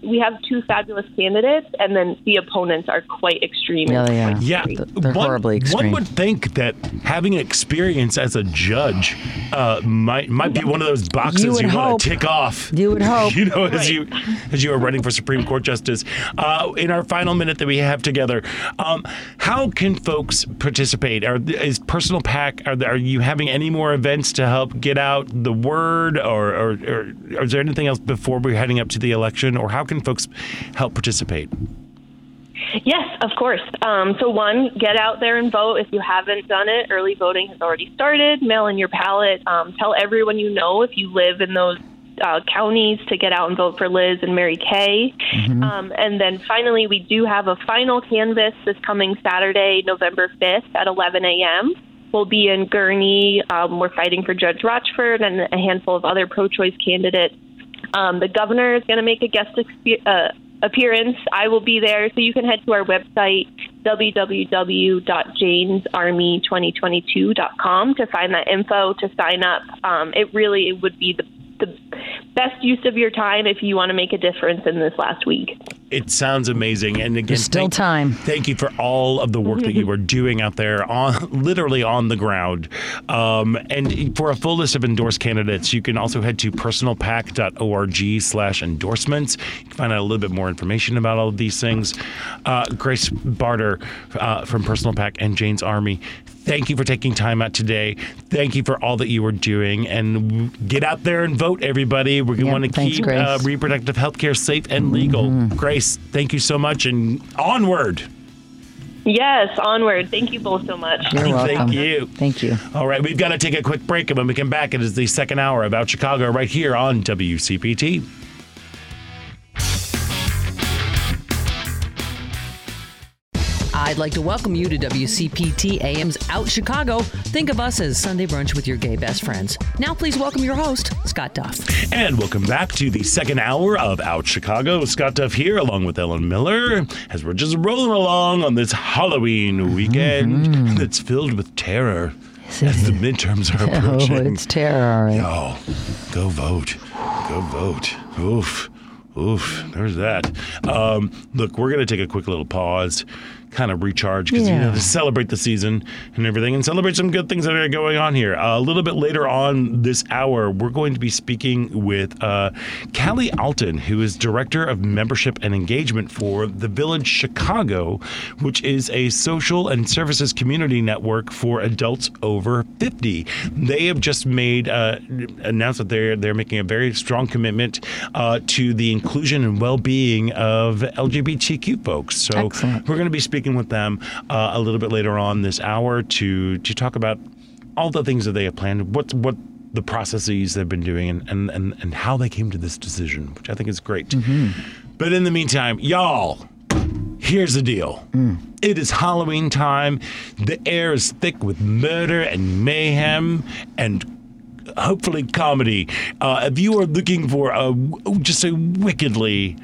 we have two fabulous candidates, and then the opponents are quite extreme. Oh, yeah, yeah. They're horribly extreme. One would think that having experience as a judge might be one of those boxes you want to tick off. You would hope. You know, as you are running for Supreme Court Justice. In our final minute that we have together, how can folks participate? Is Personal PAC, are you having any more events to help get out the word, or is there anything else before we're heading up to the election, or how can folks help participate? Yes, of course. So one, get out there and vote if you haven't done it. Early voting has already started. Mail in your ballot. Tell everyone you know if you live in those counties to get out and vote for Liz and Mary Kay. Mm-hmm. And then finally, we do have a final canvass this coming Saturday, November 5th at 11 a.m. We'll be in Gurnee. We're fighting for Judge Rochford and a handful of other pro-choice candidates. The governor is going to make a guest appearance. I will be there. So you can head to our website, www.janesarmy2022.com, to find that info, to sign up. It would be the best use of your time if you want to make a difference in this last week. It sounds amazing. And again, there's still time. Thank you for all of the work that you are doing out there, literally on the ground. And for a full list of endorsed candidates, you can also head to personalpac.org/endorsements. You can find out a little bit more information about all of these things. Grace Barter from Personal PAC and Jane's Army, thank you for taking time out today. Thank you for all that you are doing. And get out there and vote, everybody. We're going to want to keep reproductive health care safe and legal. Mm-hmm. Grace, thank you so much. And onward. Yes, onward. Thank you both so much. You're welcome. Thank you. Thank you. All right, we've got to take a quick break. And when we come back, it is the second hour of Out Chicago right here on WCPT. I'd like to welcome you to WCPTAM's Out Chicago. Think of us as Sunday brunch with your gay best friends. Now please welcome your host, Scott Duff. And welcome back to the second hour of Out Chicago. Scott Duff here along with Ellen Miller as we're just rolling along on this Halloween weekend that's filled with terror as the midterms are approaching. Oh, it's terror. Right? Yo, go vote. Go vote. Oof. Oof, there's that. Look, we're going to take a quick little pause, kind of recharge, because you know, to celebrate the season and everything, and celebrate some good things that are going on here. A little bit later on this hour, we're going to be speaking with Callie Alton, who is Director of Membership and Engagement for the Village Chicago, which is a social and services community network for adults over 50. They have just made announced that they're making a very strong commitment to the inclusion and well-being of LGBTQ folks. So we're going to be speaking with them a little bit later on this hour to talk about all the things that they have planned, what the processes they've been doing, and how they came to this decision, which I think is great. But in the meantime, y'all, here's the deal. It is Halloween time. The air is thick with murder and mayhem and hopefully comedy. If you are looking for just a wickedly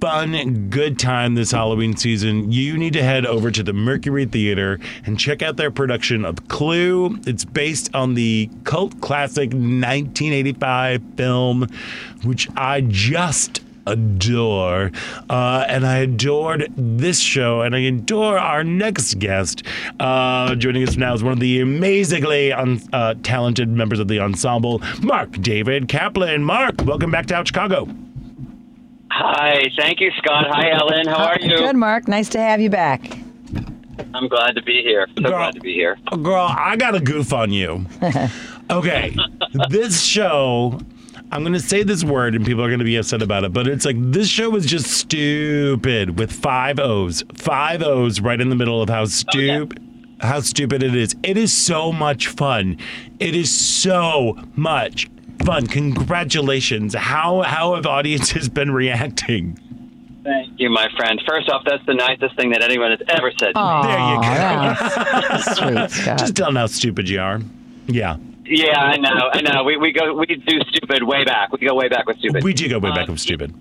fun, good time this Halloween season, you need to head over to the Mercury Theater and check out their production of Clue. It's based on the cult classic 1985 film, which I just adore. And I adored this show, and I adore our next guest. Joining us now is one of the amazingly talented members of the ensemble, Mark David Kaplan. Mark, welcome back to Out Chicago. Hi. Thank you, Scott. Hi, Ellen. How are you? Good, Mark. Nice to have you back. I'm glad to be here. So glad to be here. Girl, I got a goof on you. Okay. This show, I'm going to say this word and people are going to be upset about it, but it's like this show is just stupid with five O's. Five O's right in the middle of how stupid it is. It is so much fun. It is so much fun. Congratulations. How have audiences been reacting? Thank you, my friend. First off, that's the nicest thing that anyone has ever said to me. There you go. That's sweet, Scott. Just tell them how stupid you are. Yeah. Yeah, I know. We do stupid way back. We go way back with stupid. We do go way back with stupid.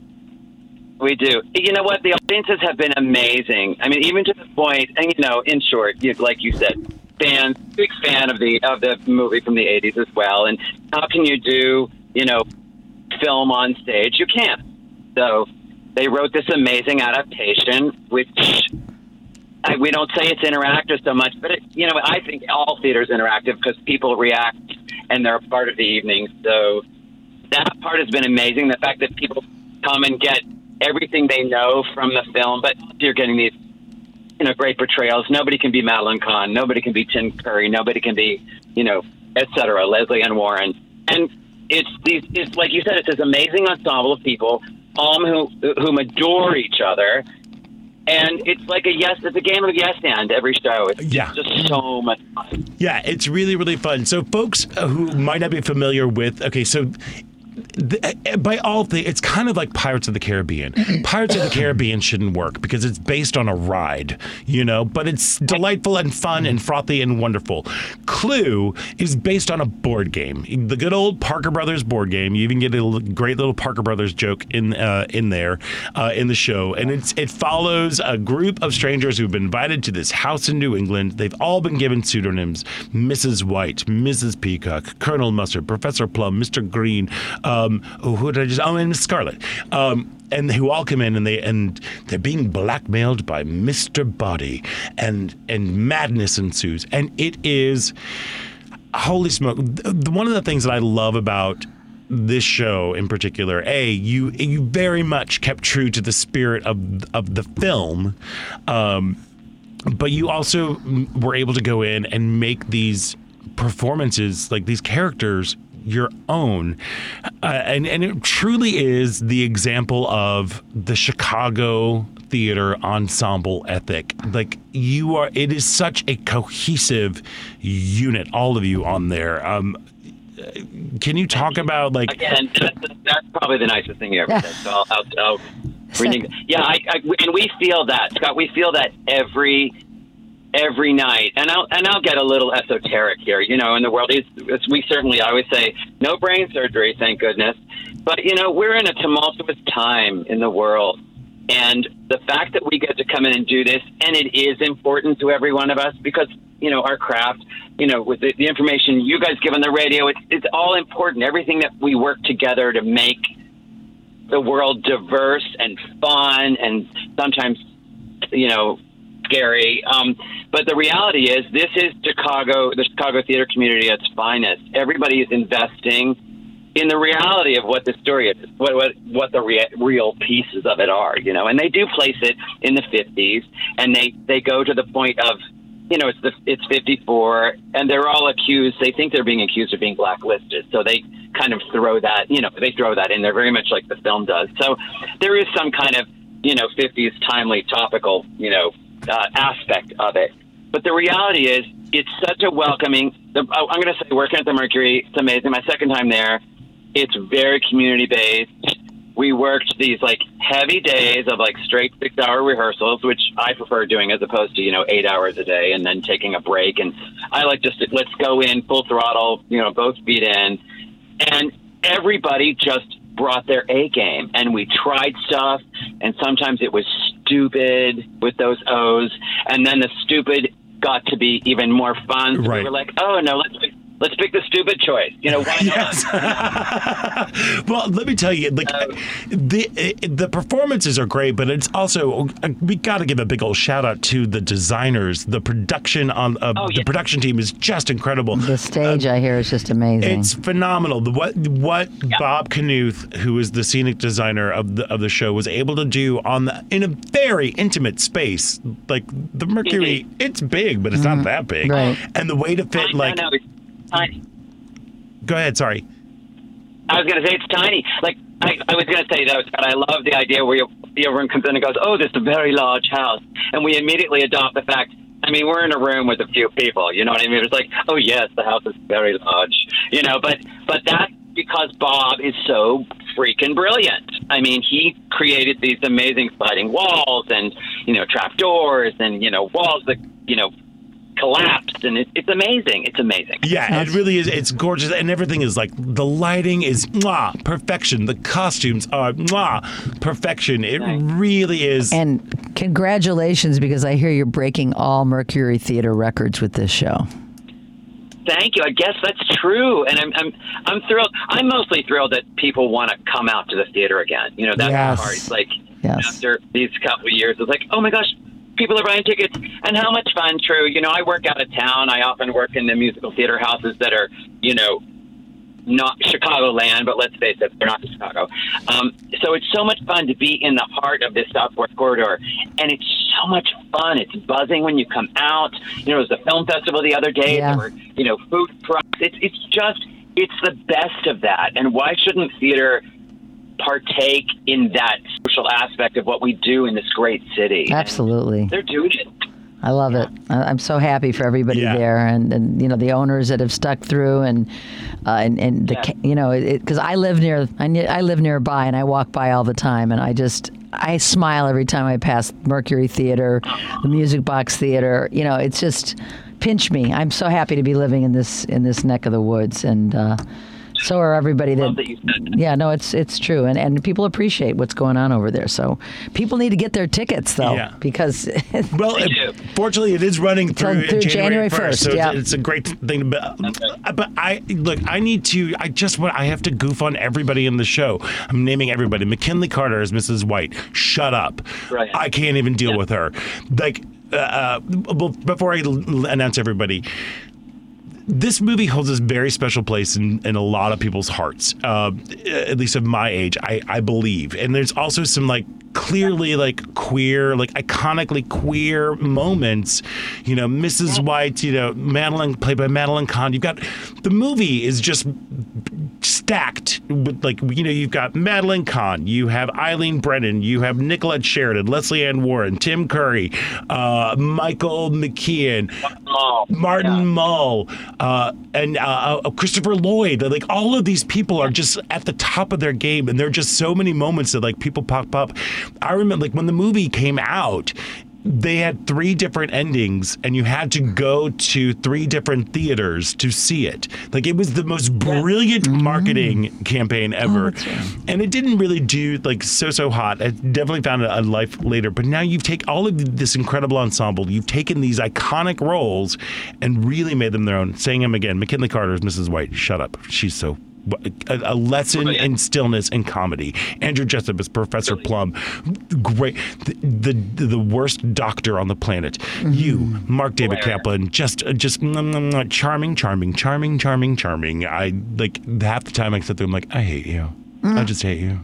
We do. You know what? The audiences have been amazing. I mean, even to the point, and in short, like you said, fans, big fan of the movie from the 80s as well. And how can you do, film on stage? You can't. So they wrote this amazing adaptation, which we don't say it's interactive so much, but I think all theater's interactive because people react and they're a part of the evening. So that part has been amazing. The fact that people come and get everything they know from the film, but you're getting these, great portrayals. Nobody can be Madeline Kahn. Nobody can be Tim Curry. Nobody can be, et cetera, Leslie and Warren. And it's like you said, it's this amazing ensemble of people, all whom adore each other. And it's like it's a game of yes and every show. It's just so much fun. Yeah, it's really, really fun. So folks who might not be familiar with, by all things, it's kind of like Pirates of the Caribbean. Pirates of the Caribbean shouldn't work because it's based on a ride, but it's delightful and fun and frothy and wonderful. Clue is based on a board game, the good old Parker Brothers board game. You even get a great little Parker Brothers joke in there in the show, and it follows a group of strangers who've been invited to this house in New England. They've all been given pseudonyms: Mrs. White, Mrs. Peacock, Colonel Mustard, Professor Plum, Mr. Green. And Miss Scarlet. And who all come in and they're being blackmailed by Mr. Body, and madness ensues. And it is, holy smoke, one of the things that I love about this show in particular, you very much kept true to the spirit of the film, but you also were able to go in and make these performances, like these characters, your own, and it truly is the example of the Chicago theater ensemble ethic. Like it is such a cohesive unit, all of you on there. Can you talk about, like, again? That's probably the nicest thing you ever said. So I'll Yeah, and we feel that, Scott. We feel that every night. And I'll get a little esoteric here, you know, in the world. I always say, no brain surgery, thank goodness. But, you know, we're in a tumultuous time in the world. And the fact that we get to come in and do this, and it is important to every one of us because, you know, our craft, you know, with the information you guys give on the radio, it's all important. Everything that we work together to make the world diverse and fun and sometimes, you know, scary. But the reality is this is Chicago, the Chicago theater community at its finest. Everybody is investing in the reality of what the story is, what the real pieces of it are, you know. And they do place it in the 50s, and they go to the point of, you know, it's 54, and they're all accused. They think they're being accused of being blacklisted, so they kind of throw that, you know, they throw that in there very much like the film does. So there is some kind of, you know, 50s timely topical, you know, aspect of it. But the reality is it's such a welcoming. I'm going to say working at the Mercury, it's amazing. My second time there. It's very community-based. We worked these, like, heavy days of, like, straight 6-hour rehearsals, which I prefer doing as opposed to, you know, 8 hours a day and then taking a break. And I like just, let's go in full throttle, you know, both feet in. And everybody just brought their A game. And we tried stuff, and sometimes it was stupid with those O's. And then the stupid got to be even more fun. So right. We were like, oh, no, Let's pick the stupid choice. You know, why not? Yes. Well, let me tell you, like, the performances are great, but it's also, we got to give a big old shout out to the designers. The production the production team is just incredible. The stage, I hear, is just amazing. It's phenomenal. What Bob Knuth, who is the scenic designer of the show, was able to do in a very intimate space. Like, the Mercury, it's big, but it's not that big. Right. And the way to fit, tiny. Go ahead, sorry. I was going to say it's tiny. Like, I was going to say that I love the idea where your room comes in and goes, oh, this is a very large house. And we immediately adopt the fact, I mean, we're in a room with a few people, you know what I mean? It's like, oh, yes, the house is very large, you know, but that's because Bob is so freaking brilliant. I mean, he created these amazing sliding walls and, you know, trap doors and, you know, walls that, you know, collapsed, and it's amazing. It's amazing. Yeah, it really is. It's gorgeous, and everything is like the lighting is perfection. The costumes are perfection. It really is. And congratulations, because I hear you're breaking all Mercury Theater records with this show. Thank you. I guess that's true, and I'm thrilled. I'm mostly thrilled that people want to come out to the theater again. You know, that's hard. It's like after these couple of years, it's like, oh my gosh. People are buying tickets, and how much fun, true. You know, I work out of town. I often work in the musical theater houses that are, you know, not Chicagoland, but let's face it, they're not Chicago. So it's so much fun to be in the heart of this Southwest corridor, and it's so much fun. It's buzzing when you come out. You know, it was a film festival the other day. Yeah. There were, you know, food trucks. It's the best of that, and why shouldn't theater partake in that social aspect of what we do in this great city? Absolutely. And they're doing it. I love it. I'm so happy for everybody there, and you know, the owners that have stuck through, and the you know, because I live nearby, and I walk by all the time, and I smile every time I pass Mercury Theater, the Music Box Theater. You know, it's just pinch me. I'm so happy to be living in this neck of the woods, and. So are everybody that. Yeah, no, it's true, and people appreciate what's going on over there. So people need to get their tickets though, because fortunately it is running through January 1st. So it's a great thing. But I have to goof on everybody in the show. I'm naming everybody. McKinley Carter is Mrs. White. Shut up! Right. I can't even deal with her. Like, before I announce everybody. This movie holds a very special place in a lot of people's hearts, at least of my age, I believe. And there's also some, like, clearly, like, queer, like, iconically queer moments. You know, Mrs. White, you know, Madeline, played by Madeline Kahn. You've got... The movie is just... stacked. Like, you know, you've got Madeline Kahn, you have Eileen Brennan, you have Nicolette Sheridan, Leslie Ann Warren, Tim Curry, Michael McKeon, Martin Mull, and Christopher Lloyd. Like, all of these people are just at the top of their game, and there are just so many moments that, like, people pop up. I remember, like, when the movie came out, they had 3 different endings, and you had to go to 3 different theaters to see it. Like, it was the most brilliant marketing campaign ever. And it didn't really do, like, so hot. It definitely found a life later. But now you've taken all of this incredible ensemble, you've taken these iconic roles and really made them their own. Saying them again, McKinley Carter's Mrs. White. Shut up. She's so... A lesson in stillness and comedy. Andrew Jessup is Professor Plum. Great. The worst doctor on the planet. You, Mark David Kaplan, just charming. I, like, half the time I sit there, I'm like, I hate you. I just hate you.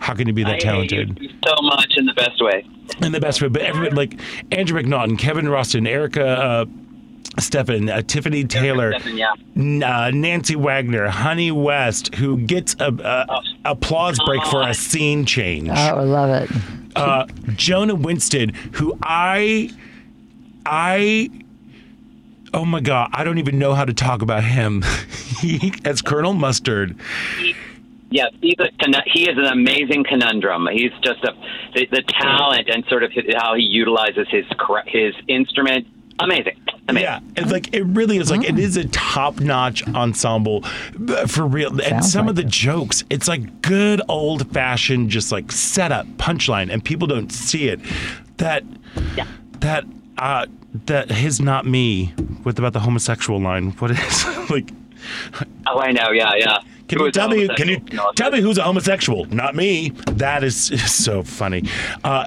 How can you be that talented? Hate you so much in the best way. In the best way. But everyone, like Andrew McNaughton, Kevin Rostin, Erica... Stephan, Tiffany Taylor, Nancy Wagner, Honey West, who gets a applause break for a scene change. Oh, I love it. Jonah Winston, who I oh my God, I don't even know how to talk about him. He, as Colonel Mustard. Yes, he is an amazing conundrum. He's just the talent and sort of how he utilizes his instrument. Amazing. Yeah, it's like, it really is, like, it is a top-notch ensemble for real. And sounds some like of the jokes, it's like good old-fashioned, just like setup, punchline, and people don't see it. That his not me with about the homosexual line. What is like? Oh, I know. Yeah. Can you tell me who's a homosexual? Not me. That is so funny.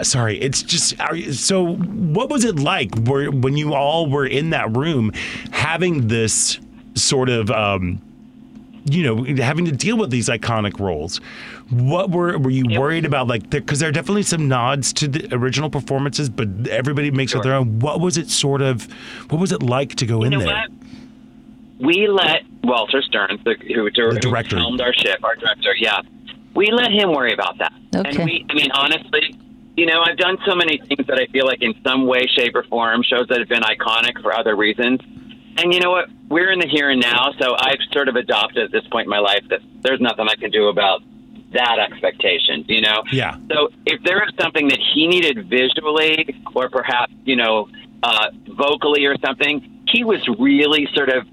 Sorry, it's just so. What was it like when you all were in that room, having this sort of, having to deal with these iconic roles? What were you worried about? Like, because there are definitely some nods to the original performances, but everybody makes it their own. What was it sort of? What was it like to go in there? What? We let Walter Stearns, who filmed our ship, our director, we let him worry about that. Okay. And honestly, I've done so many things that I feel like in some way, shape, or form, shows that have been iconic for other reasons. And you know what? We're in the here and now, so I've sort of adopted at this point in my life that there's nothing I can do about that expectation, Yeah. So if there was something that he needed visually or perhaps, vocally or something, he was really sort of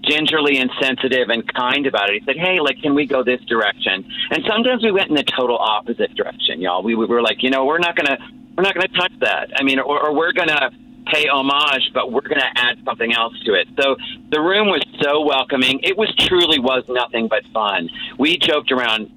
gingerly and sensitive and kind about it. He said, hey, like, can we go this direction? And sometimes we went in the total opposite direction, y'all. We were like, we're not gonna touch that. Or we're gonna pay homage, but we're gonna add something else to it. So the room was so welcoming. It was truly nothing but fun. We joked around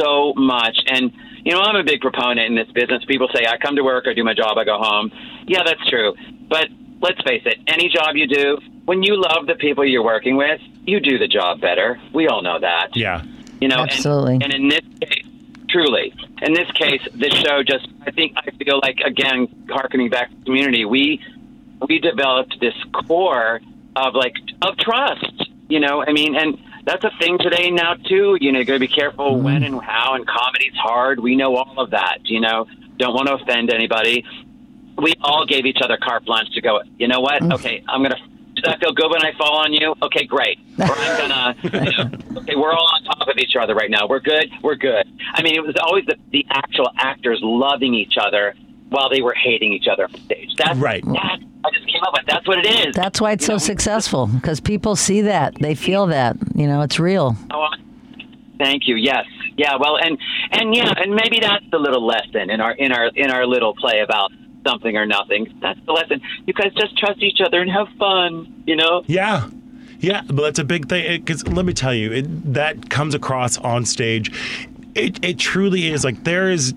so much, and I'm a big proponent in this business. People say, I come to work, I do my job, I go home. Yeah, that's true. But let's face it, any job you do, when you love the people you're working with, you do the job better. We all know that. Yeah. Absolutely. And in this case, this show just, I feel like, again, harkening back to community, we developed this core of trust, and that's a thing today now, too. You got to be careful when and how, and comedy's hard. We know all of that, Don't want to offend anybody. We all gave each other carte blanche to go, you know what? Okay, I'm going to... Does that feel good when I fall on you? Okay, great. Or I'm going to... we're all on top of each other right now. We're good. It was always the actual actors loving each other while they were hating each other on stage. That's right. That, I just came up with. That's what it is. That's why it's successful, because people see that. They feel that. It's real. Oh, thank you. Yes. Yeah, well, and maybe that's the little lesson in our little play about something or nothing. That's the lesson. You guys just trust each other and have fun, Yeah. Yeah, but that's a big thing, because let me tell you, that comes across on stage. It truly is. Like, there is...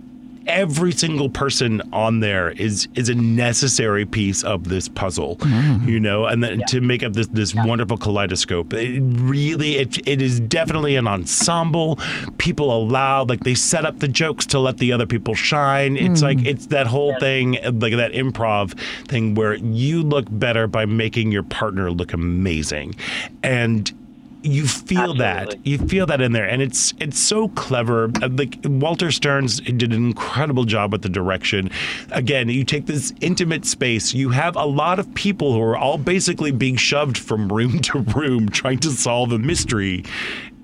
Every single person on there is a necessary piece of this puzzle, and then to make up this wonderful kaleidoscope. It really, it is definitely an ensemble. People allow, they set up the jokes to let the other people shine. It's it's that whole thing, like that improv thing where you look better by making your partner look amazing. And You feel that. You feel that in there. And it's so clever. Like, Walter Stearns did an incredible job with the direction. Again, you take this intimate space. You have a lot of people who are all basically being shoved from room to room trying to solve a mystery.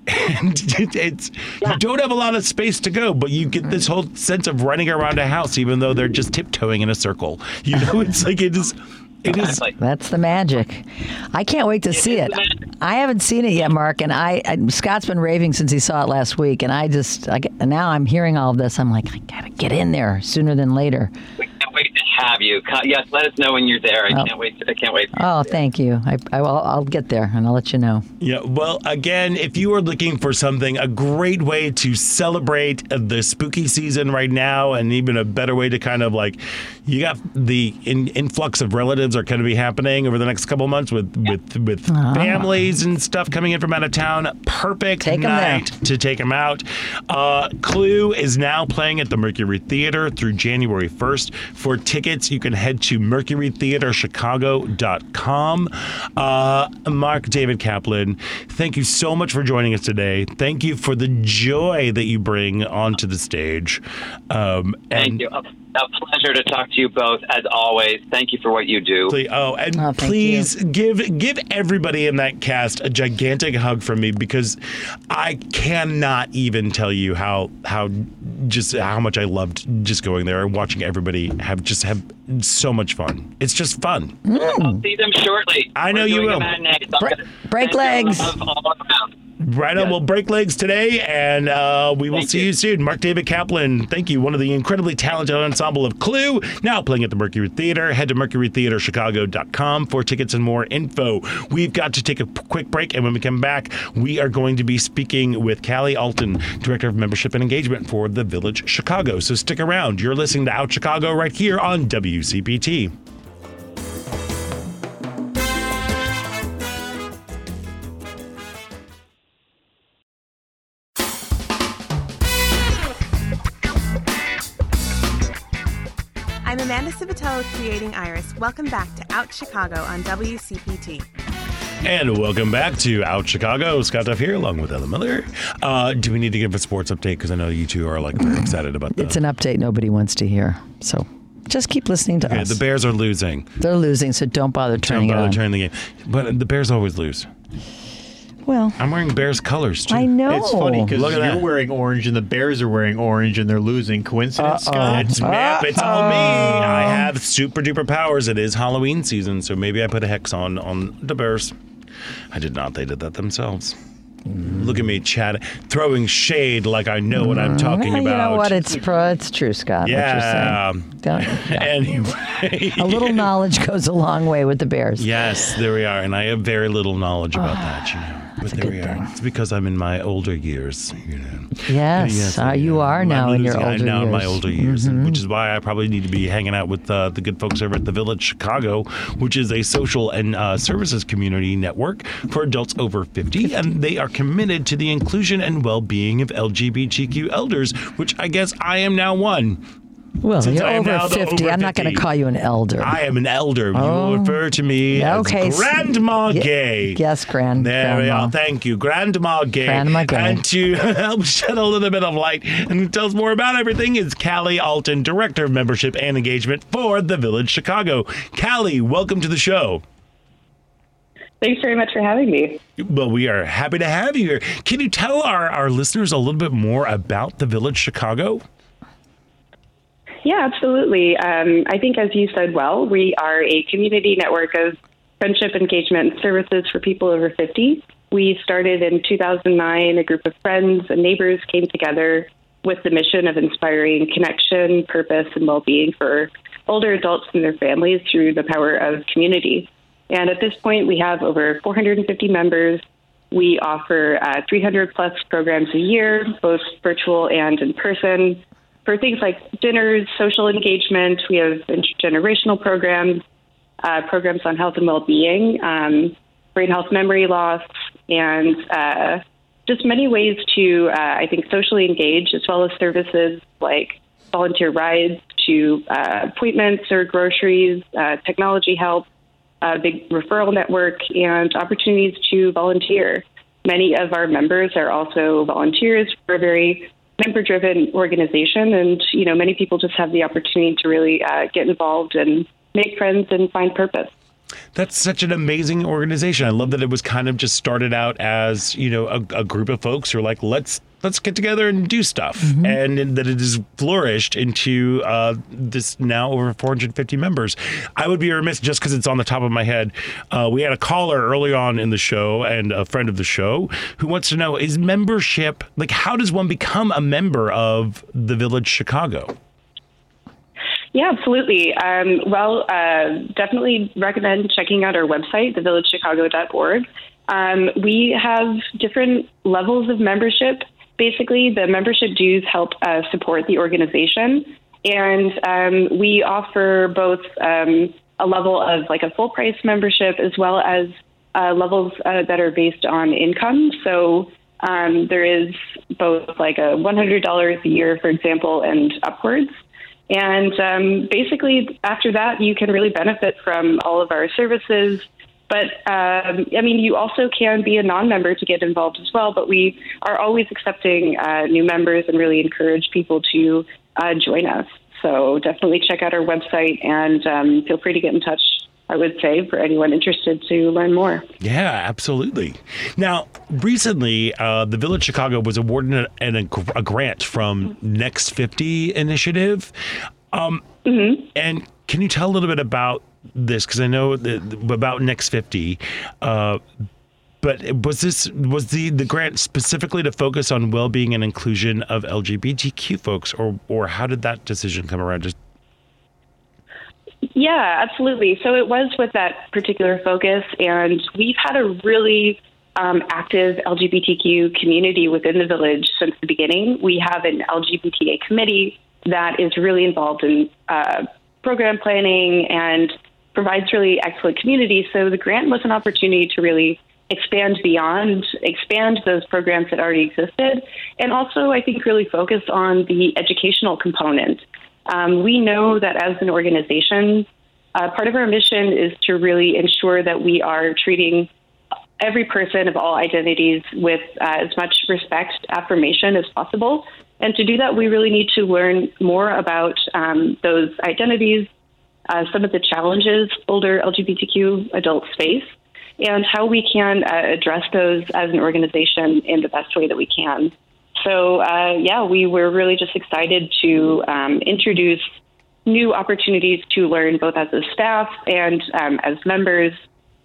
And you don't have a lot of space to go, but you get this whole sense of running around a house, even though they're just tiptoeing in a circle. You know, it's like it is... It is. That's the magic. I can't wait to see it. I haven't seen it yet, Mark, and Scott's been raving since he saw it last week, and now I'm hearing all of this. I'm like, I gotta get in there sooner than later. We can't wait to have you. Yes, let us know when you're there. I can't wait. Oh, thank you. I'll get there, and I'll let you know. Yeah. Well, again, if you are looking for something, a great way to celebrate the spooky season right now, and even a better way to kind of like, you got the influx of relatives are going to be happening over the next couple of months with families and stuff coming in from out of town. Perfect night to take them out. Clue is now playing at the Mercury Theater through January 1st. For tickets, you can head to mercurytheaterchicago.com. Mark David Kaplan, thank you so much for joining us today. Thank you for the joy that you bring onto the stage. Thank you. A pleasure to talk to you both, as always. Thank you for what you do. Please give everybody in that cast a gigantic hug from me, because I cannot even tell you how much I loved just going there and watching everybody have so much fun. It's just fun. I'll see them shortly. I know you will. Break legs. Right on. We'll break legs today, and we will see you soon. Mark David Kaplan, thank you. One of the incredibly talented ensemble of Clue, now playing at the Mercury Theater. Head to mercurytheaterchicago.com for tickets and more info. We've got to take a quick break, and when we come back, we are going to be speaking with Callie Alton, Director of Membership and Engagement for the Village Chicago. So stick around. You're listening to Out Chicago right here on WCPT. Creating Iris. Welcome back to Out Chicago on WCPT. And welcome back to Out Chicago. Scott Duff here, along with Ellen Miller. Do we need to give a sports update? Because I know you two are like very excited about that. It's an update nobody wants to hear. So just keep listening to us. The Bears are losing. They're losing, so don't bother turning it on. Don't bother turning the game. But the Bears always lose. Well, I'm wearing Bears colors, too. I know. It's funny because you're wearing orange and the Bears are wearing orange and they're losing. Coincidence, Scott? It's all me. I have super-duper powers. It is Halloween season, so maybe I put a hex on the Bears. I did not. They did that themselves. Mm. Look at me, Chad, throwing shade like I know what I'm talking about. You know what? It's true, Scott, what you're saying. Anyway. A little knowledge goes a long way with the Bears. Yes, there we are. And I have very little knowledge about that, you know. But there we are. It's because I'm in my older years, you know. Yes, you are now in your older years. I'm now in my older years, which is why I probably need to be hanging out with the good folks over at the Village Chicago, which is a social and services community network for adults over 50, and they are committed to the inclusion and well-being of LGBTQ elders, which I guess I am now one. Well, since you're over 50. I'm not going to call you an elder. I am an elder. Oh. You refer to me as Grandma Gay. Yes, Grandma. There we are. Thank you. Grandma Gay. Grandma Gay. And to help shed a little bit of light and tell us more about everything is Callie Alton, Director of Membership and Engagement for the Village Chicago. Callie, welcome to the show. Thanks very much for having me. Well, we are happy to have you here. Can you tell our listeners a little bit more about the Village Chicago? Yeah, absolutely. I think, as you said, we are a community network of friendship, engagement, and services for people over 50. We started in 2009. A group of friends and neighbors came together with the mission of inspiring connection, purpose, and well-being for older adults and their families through the power of community. And at this point, we have over 450 members. We offer 300-plus programs a year, both virtual and in person. For things like dinners, social engagement, we have intergenerational programs, programs on health and well-being, brain health, memory loss, and just many ways to, I think, socially engage, as well as services like volunteer rides to appointments or groceries, technology help, a big referral network, and opportunities to volunteer. Many of our members are also volunteers. We're a very member-driven organization, and many people just have the opportunity to really get involved and make friends and find purpose. That's such an amazing organization. I love that it was kind of just started out as a group of folks who are like, let's get together and do stuff, mm-hmm. and that it has flourished into this now over 450 members. I would be remiss, just because it's on the top of my head. We had a caller early on in the show and a friend of the show who wants to know, is membership, like, how does one become a member of the Village Chicago? Yeah, absolutely. Definitely recommend checking out our website, thevillagechicago.org. We have different levels of membership. Basically, the membership dues help support the organization. And we offer both a level of like a full price membership, as well as levels that are based on income. So there is both like a $100 a year, for example, and upwards. And basically, after that, you can really benefit from all of our services. But, you also can be a non-member to get involved as well. But we are always accepting new members and really encourage people to join us. So definitely check out our website and feel free to get in touch, I would say, for anyone interested to learn more. Yeah, absolutely. Now, recently, the Village Chicago was awarded a grant from Next 50 initiative. Mm-hmm. And can you tell a little bit about this? Because I know about Next 50, but was the grant specifically to focus on well-being and inclusion of LGBTQ folks, or how did that decision come around? Yeah, absolutely. So it was with that particular focus, and we've had a really active LGBTQ community within the village since the beginning. We have an LGBTA committee that is really involved in program planning and provides really excellent community. So the grant was an opportunity to really expand those programs that already existed, and also I think really focus on the educational component. We know that as an organization, part of our mission is to really ensure that we are treating every person of all identities with as much respect, affirmation as possible. And to do that, we really need to learn more about those identities, some of the challenges older LGBTQ adults face, and how we can address those as an organization in the best way that we can. So, we were really just excited to introduce new opportunities to learn both as a staff and as members,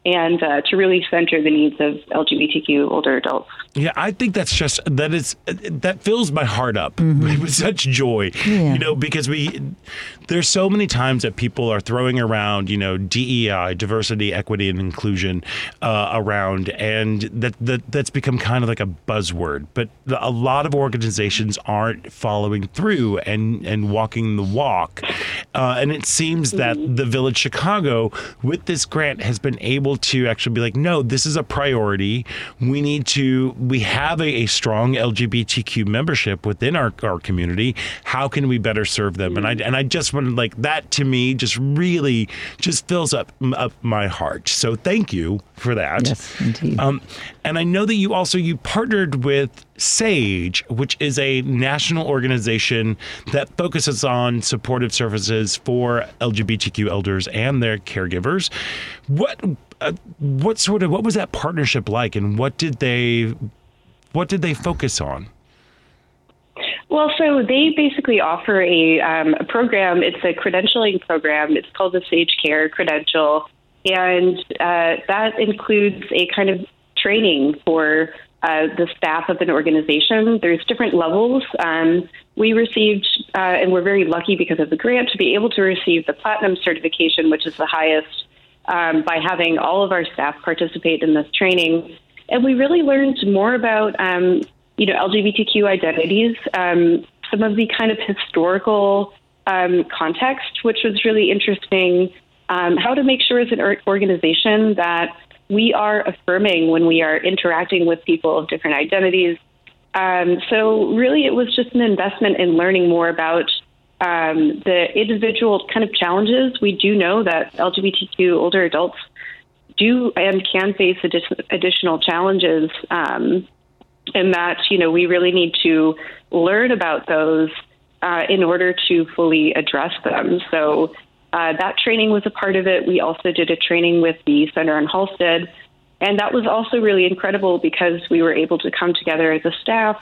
and to really center the needs of LGBTQ older adults. Yeah, I think that fills my heart up mm-hmm. with such joy, yeah. Because there's so many times that people are throwing around, DEI, diversity, equity, and inclusion around, and that's become kind of like a buzzword, but a lot of organizations aren't following through and walking the walk. And it seems that the Village Chicago, with this grant, has been able to actually be like, no, this is a priority. We have a strong LGBTQ membership within our community. How can we better serve them? And I just wanted, like, that to me just really just fills up my heart. So thank you for that. Yes, indeed. And I know that you also, you partnered with SAGE, which is a national organization that focuses on supportive services for LGBTQ elders and their caregivers. What was that partnership like, and what did they focus on? Well, so they basically offer a program. It's a credentialing program. It's called the SAGE Care Credential, and that includes a kind of training for the staff of an organization. There's different levels. We received, and we're very lucky because of the grant, to be able to receive the platinum certification, which is the highest, by having all of our staff participate in this training. And we really learned more about, LGBTQ identities, some of the kind of historical context, which was really interesting, how to make sure as an organization that we are affirming when we are interacting with people of different identities. So really, it was just an investment in learning more about the individual kind of challenges. We do know that LGBTQ older adults do and can face additional challenges, and that, you know, we really need to learn about those in order to fully address them. So that training was a part of it. We also did a training with the Center on Halsted, and that was also really incredible because we were able to come together as a staff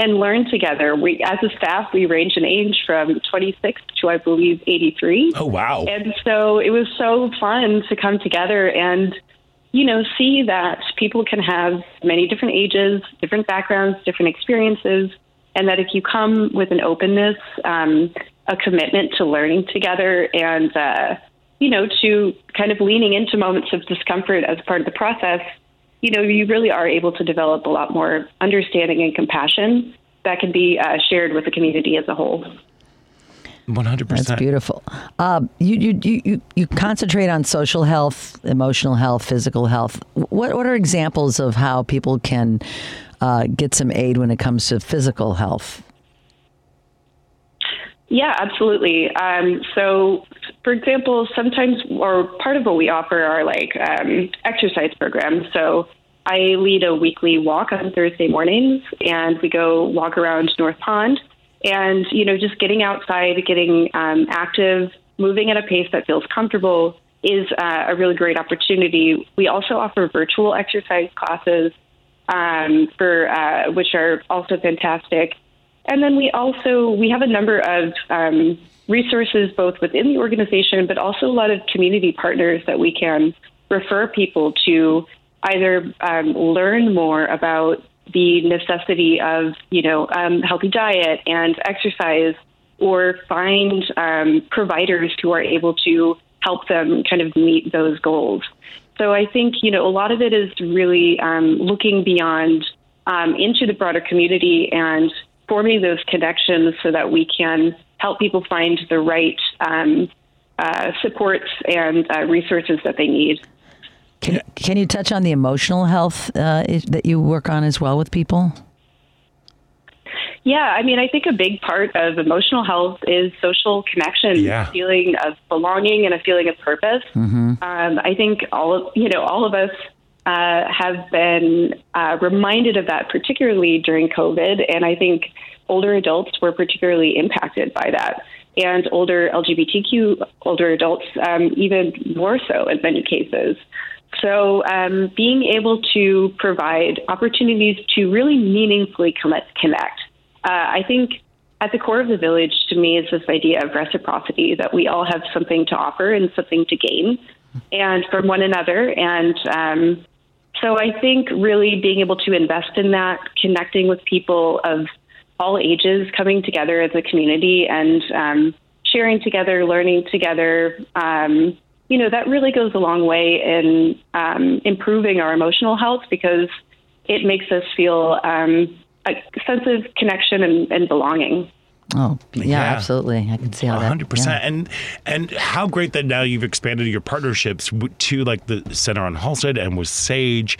and learn together. We, as a staff, we range in age from 26 to, I believe, 83. Oh, wow. And so it was so fun to come together and, you know, see that people can have many different ages, different backgrounds, different experiences, and that if you come with an openness, a commitment to learning together and, you know, to kind of leaning into moments of discomfort as part of the process, you know, you really are able to develop a lot more understanding and compassion that can be shared with the community as a whole. 100%. That's beautiful. You concentrate on social health, emotional health, physical health. What are examples of how people can get some aid when it comes to physical health? Yeah, absolutely. So, for example, sometimes, or part of what we offer are like exercise programs. So I lead a weekly walk on Thursday mornings, and we go walk around North Pond and, you know, just getting outside, getting active, moving at a pace that feels comfortable is a really great opportunity. We also offer virtual exercise classes for which are also fantastic. And then we have a number of resources both within the organization, but also a lot of community partners that we can refer people to either learn more about the necessity of, you know, healthy diet and exercise, or find providers who are able to help them kind of meet those goals. So I think, you know, a lot of it is really looking beyond into the broader community and forming those connections so that we can help people find the right supports and resources that they need. Can you touch on the emotional health that you work on as well with people? Yeah, I mean, I think a big part of emotional health is social connection, a feeling of belonging and a feeling of purpose. Mm-hmm. I think all of us have been reminded of that, particularly during COVID. And I think older adults were particularly impacted by that. And older adults, even more so in many cases. So being able to provide opportunities to really meaningfully connect. I think at the core of the Village to me is this idea of reciprocity, that we all have something to offer and something to gain and from one another. And so I think really being able to invest in that, connecting with people of all ages, coming together as a community and sharing together, learning together, you know, that really goes a long way in improving our emotional health because it makes us feel a sense of connection and belonging. Oh, yeah, absolutely. I can see how 100%. That. 100%. Yeah. And how great that now you've expanded your partnerships to like the Center on Halsted and with SAGE.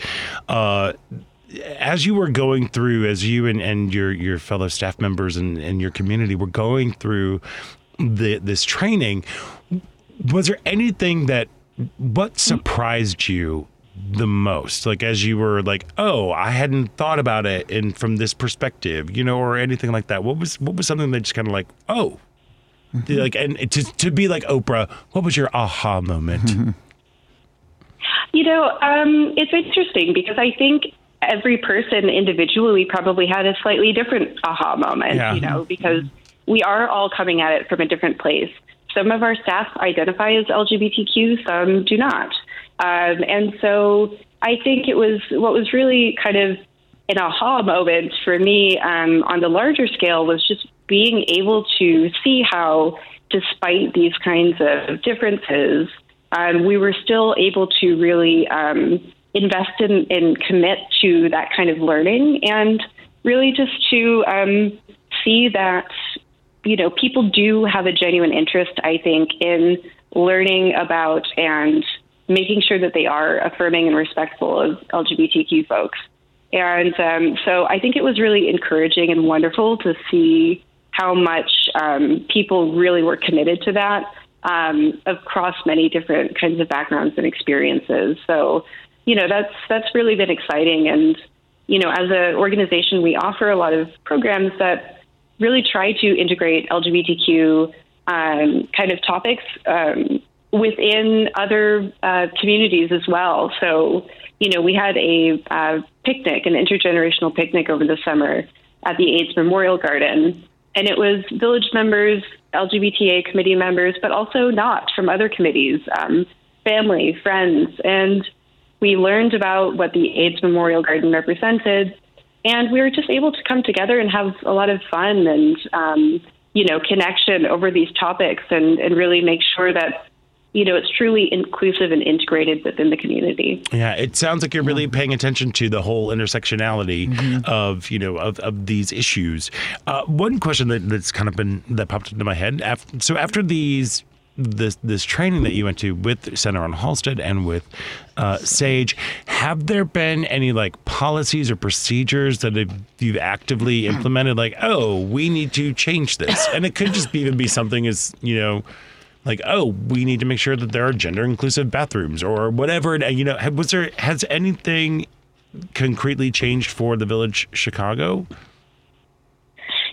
As you were going through, as you and your fellow staff members and your community were going through this training, was there anything what surprised you the most? Like as you were like, oh, I hadn't thought about it and from this perspective, you know, or anything like that. What was something that just kind of like, oh, mm-hmm. like, and to be like Oprah, what was your aha moment? Mm-hmm. You know, it's interesting because I think every person individually probably had a slightly different aha moment, you know, because we are all coming at it from a different place. Some of our staff identify as LGBTQ, some do not. And so I think it was what was really kind of an aha moment for me on the larger scale was just being able to see how, despite these kinds of differences, we were still able to really invest in and commit to that kind of learning and really just to see that, you know, people do have a genuine interest, I think, in learning about and making sure that they are affirming and respectful of LGBTQ folks. And so I think it was really encouraging and wonderful to see how much people really were committed to that across many different kinds of backgrounds and experiences. So, you know, that's really been exciting. And, you know, as an organization, we offer a lot of programs that really try to integrate LGBTQ kind of topics within other communities as well. So, you know, we had a picnic, an intergenerational picnic over the summer at the AIDS Memorial Garden. And it was Village members, LGBTA committee members, but also not from other committees, family, friends. And we learned about what the AIDS Memorial Garden represented. And we were just able to come together and have a lot of fun and, you know, connection over these topics and really make sure that, you know, it's truly inclusive and integrated within the community. Yeah, it sounds like you're really paying attention to the whole intersectionality of, you know, of these issues. One question that's kind of been, that popped into my head. After these, this training that you went to with Center on Halsted and with SAGE, have there been any like policies or procedures that you've actively implemented? Like, oh, we need to change this. And it could just even be something as, you know, like, oh, we need to make sure that there are gender-inclusive bathrooms or whatever. You know, has anything concretely changed for the Village Chicago?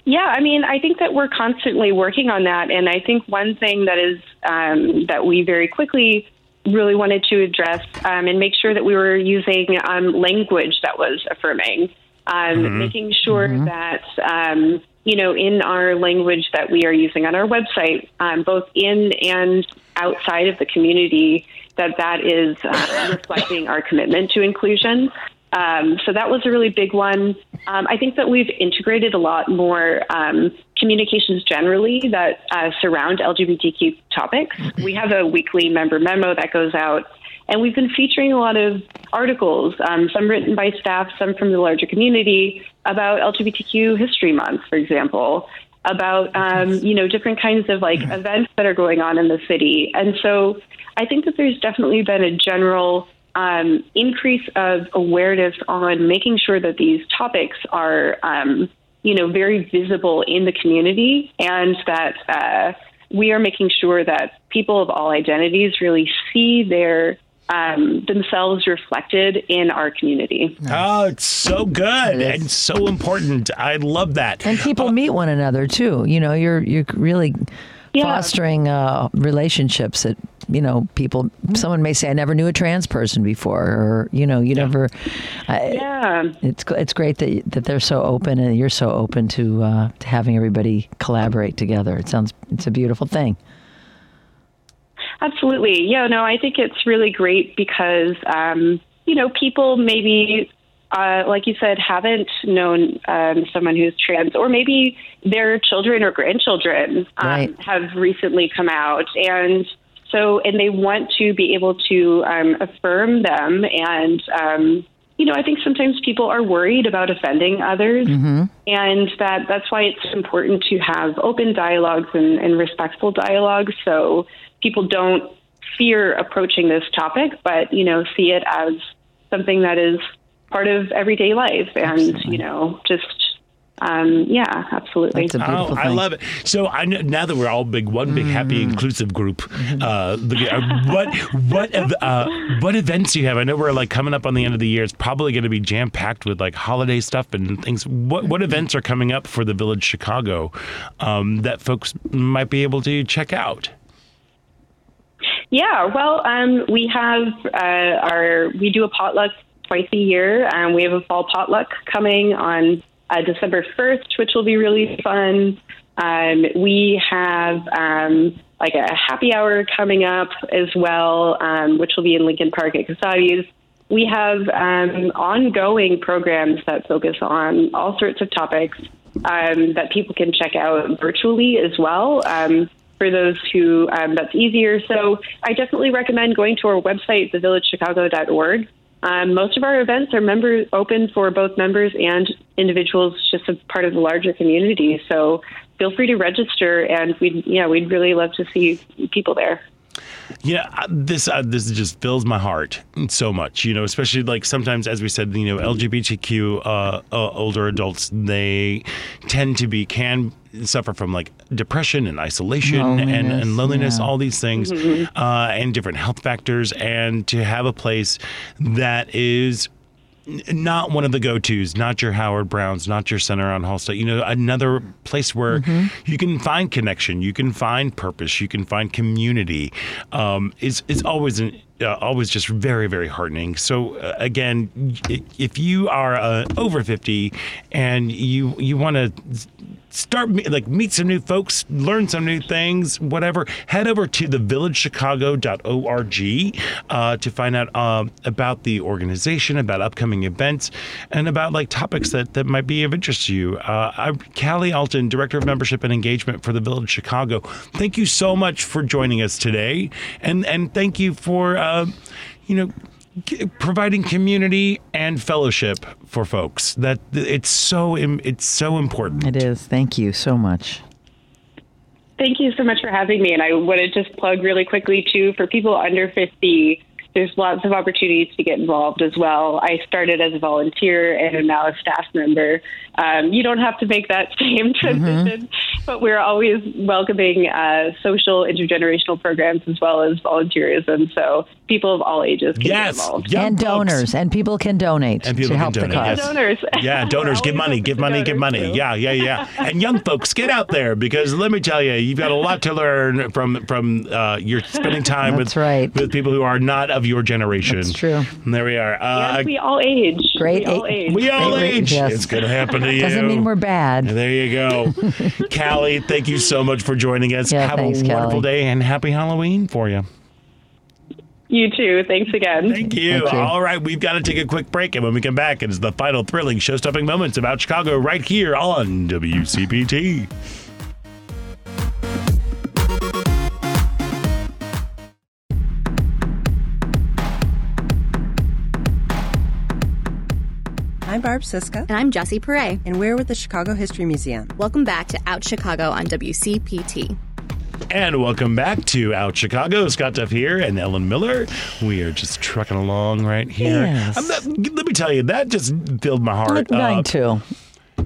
Yeah, I mean, I think that we're constantly working on that. And I think one thing that is that we very quickly really wanted to address and make sure that we were using language that was affirming, making sure that you know, in our language that we are using on our website, both in and outside of the community, that is reflecting our commitment to inclusion. So that was a really big one. I think that we've integrated a lot more communications generally that surround LGBTQ topics. We have a weekly member memo that goes out, and we've been featuring a lot of articles, some written by staff, some from the larger community, about LGBTQ History Month, for example, about, you know, different kinds of like events that are going on in the city. And so I think that there's definitely been a general increase of awareness on making sure that these topics are, you know, very visible in the community, and that we are making sure that people of all identities really see their themselves reflected in our community. Oh, it's so good and so important. I love that. And people meet one another too. You know, you're really fostering relationships that, you know, people. Someone may say, "I never knew a trans person before," or you know, you never. It's great that they're so open and you're so open to having everybody collaborate together. It's a beautiful thing. Absolutely. Yeah, no, I think it's really great because, you know, people maybe, like you said, haven't known someone who's trans, or maybe their children or grandchildren have recently come out. And so, and they want to be able to affirm them. And, you know, I think sometimes people are worried about offending others. And that's why it's important to have open dialogues and respectful dialogues. So people don't fear approaching this topic, but, you know, see it as something that is part of everyday life. And, you know, just, yeah, absolutely. That's a beautiful thing. I love it. So I know, now that we're all one big, happy, inclusive group, what events do you have? I know we're like coming up on the end of the year. It's probably going to be jam packed with like holiday stuff and things. What events are coming up for the Village Chicago that folks might be able to check out? Yeah, well, we have we do a potluck twice a year. We have a fall potluck coming on December 1st, which will be really fun. We have like a happy hour coming up as well, which will be in Lincoln Park at Casati's. We have ongoing programs that focus on all sorts of topics that people can check out virtually as well. For those who that's easier. So I definitely recommend going to our website, thevillagechicago.org. Most of our events are open for both members and individuals, just as part of the larger community. So feel free to register, and we'd really love to see people there. Yeah, this just fills my heart so much, you know, especially like sometimes, as we said, you know, LGBTQ older adults, they tend to be, can suffer from like depression and isolation and loneliness, all these things, and different health factors. And to have a place that is not one of the go-tos, not your Howard Browns, not your Center on Hall State, you know, another place where you can find connection, you can find purpose, you can find community, is always always just very, very heartening. So again, if you are over 50 and you want to start, like, meet some new folks, learn some new things, whatever, head over to thevillagechicago.org to find out about the organization, about upcoming events, and about, like, topics that might be of interest to you. I'm Callie Alton, Director of Membership and Engagement for the Village Chicago. Thank you so much for joining us today, and thank you for, providing community and fellowship for folks. That it's so important. It is. Thank you so much. Thank you so much for having me. And I want to just plug really quickly too, for people under 50, there's lots of opportunities to get involved as well. I started as a volunteer and am now a staff member. You don't have to make that same transition, but we're always welcoming social intergenerational programs as well as volunteerism. So people of all ages can get involved. And donors. And people can donate to help the cause. Donors. Yeah, donors. give money. Too. Yeah. And young folks, get out there, because let me tell you, you've got a lot to learn from you're spending time with people who are not of your generation. That's true. And there we are. We all age. We all age. Yes. It's going to happen to you. Doesn't mean we're bad. There you go. Callie, thank you so much for joining us. Yeah, Have a wonderful day, and happy Halloween for you. You too. Thanks again. Thank you. All right. We've got to take a quick break. And when we come back, it's the final thrilling show-stopping moments about Chicago right here on WCPT. I'm Barb Siska. And I'm Jessie Paray. And we're with the Chicago History Museum. Welcome back to Out Chicago on WCPT. And welcome back to Out Chicago. Scott Duff here and Ellen Miller. We are just trucking along right here. Yes. Let me tell you, that just filled my heart. Mine too.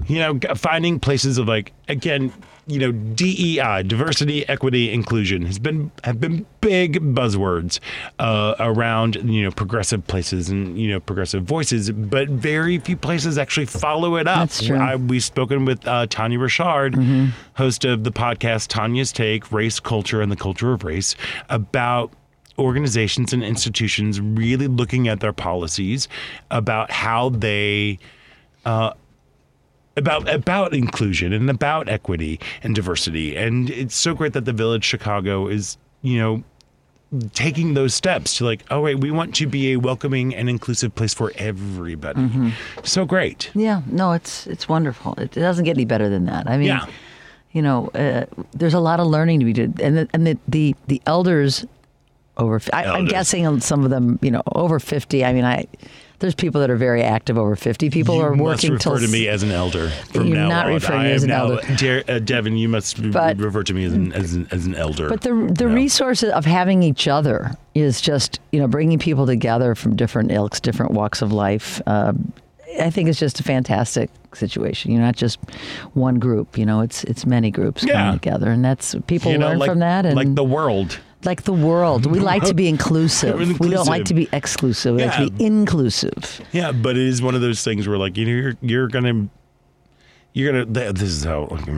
You know, finding places of, like, again, you know, DEI, diversity, equity, inclusion have been big buzzwords around, you know, progressive places and, you know, progressive voices, but very few places actually follow it up. That's true. We've spoken with Tanya Richard, host of the podcast Tanya's Take, Race, Culture, and the Culture of Race, about organizations and institutions really looking at their policies about how they about inclusion and about equity and diversity. And it's so great that the Village Chicago is, you know, taking those steps to, like, oh, wait, we want to be a welcoming and inclusive place for everybody. So great. Yeah. No, it's wonderful. It doesn't get any better than that. I mean, you know, there's a lot of learning to be done. And the elders over, I'm guessing some of them, you know, over 50. I mean, there's people that are very active over 50. People are working till... You must refer to me as an elder from now on. You're not referring to me as an elder. Devin, you must refer to me as an elder. But the resources of having each other is just, you know, bringing people together from different ilks, different walks of life. I think it's just a fantastic situation. You're not just one group. You know, it's many groups coming together. And that's, people learn from that. And like the world. Like the world. We like to be inclusive. We don't like to be exclusive. We like to be inclusive. Yeah, but it is one of those things where, like, you know, you're gonna. This is how, like,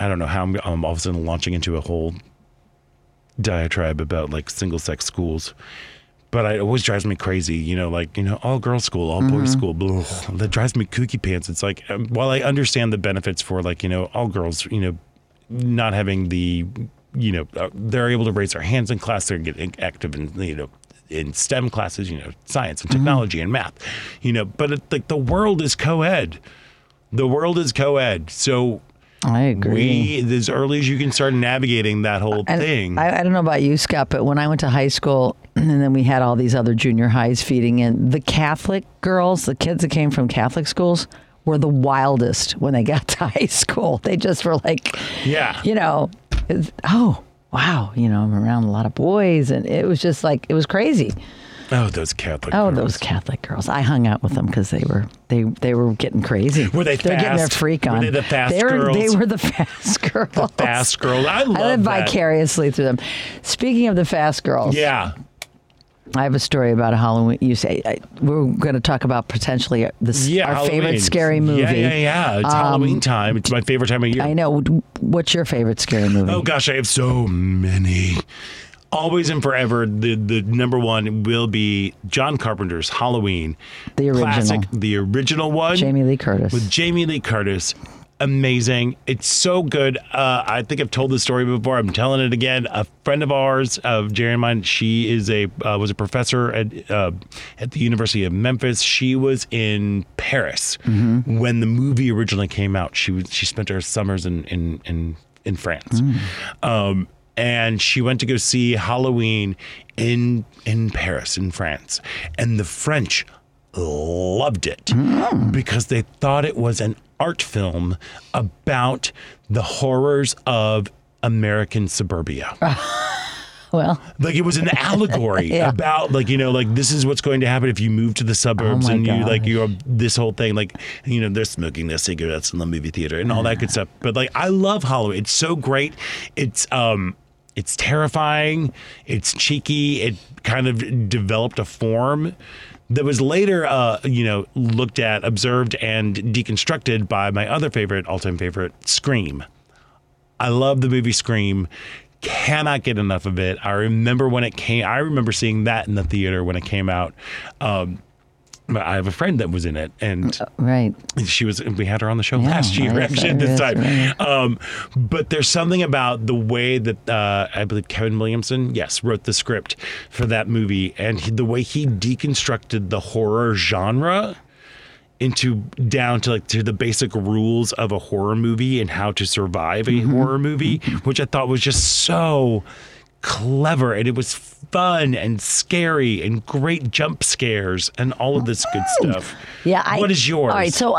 I don't know how I'm all of a sudden launching into a whole diatribe about, like, single-sex schools. But it always drives me crazy, you know, like, you know, all girls school, all boys school, blah, that drives me kooky pants. It's like, while I understand the benefits for, like, you know, all girls, you know, not having the, you know, they're able to raise their hands in class, they're getting active in, you know, in STEM classes, you know, science and technology and math, you know, but it's like the world is co-ed. The world is co-ed. So I agree. As early as you can start navigating that whole thing. I don't know about you, Scott, but when I went to high school, and then we had all these other junior highs feeding in, the Catholic girls, the kids that came from Catholic schools, were the wildest when they got to high school. They just were like, you know, oh, wow, you know, I'm around a lot of boys. And it was just like, it was crazy. Oh, those Catholic girls. Oh, those Catholic girls. I hung out with them because they were getting crazy. Were they fast? They were getting their freak on. Were they the fast girls? They were the fast girls. The fast girls. I love that. I lived vicariously through them. Speaking of the fast girls. Yeah. I have a story about a Halloween. You say we're going to talk about potentially this, our Halloween. Favorite scary movie. Yeah. It's Halloween time. It's my favorite time of year. I know. What's your favorite scary movie? Oh, gosh. I have so many. Always and forever, the number one will be John Carpenter's Halloween. The original. Classic, the original one. Jamie Lee Curtis. With Jamie Lee Curtis. Amazing. It's so good. I think I've told this story before. I'm telling it again. A friend of ours, Jerry and mine, she is was a professor at the University of Memphis. She was in Paris when the movie originally came out. She spent her summers in France. And she went to go see Halloween in Paris, in France. And the French loved it because they thought it was an art film about the horrors of American suburbia. Well, like it was an allegory about like this is what's going to happen if you move to the suburbs you're this whole thing, like, you know, they're smoking their cigarettes in the movie theater and all that good stuff. But like, I love Halloween. It's so great. It's terrifying. It's cheeky. It kind of developed a form that was later, looked at, observed, and deconstructed by my other favorite, all-time favorite, Scream. I love the movie Scream. Cannot get enough of it. I remember when it came. I remember seeing that in the theater when it came out. I have a friend that was in it, and she was. We had her on the show last year, actually, this time. Right. But there's something about the way that I believe Kevin Williamson, wrote the script for that movie, and the way he deconstructed the horror genre down to the basic rules of a horror movie and how to survive a horror movie, which I thought was just so clever, and it was fun and scary and great jump scares and all of this good stuff. Yeah. What is yours? All right. So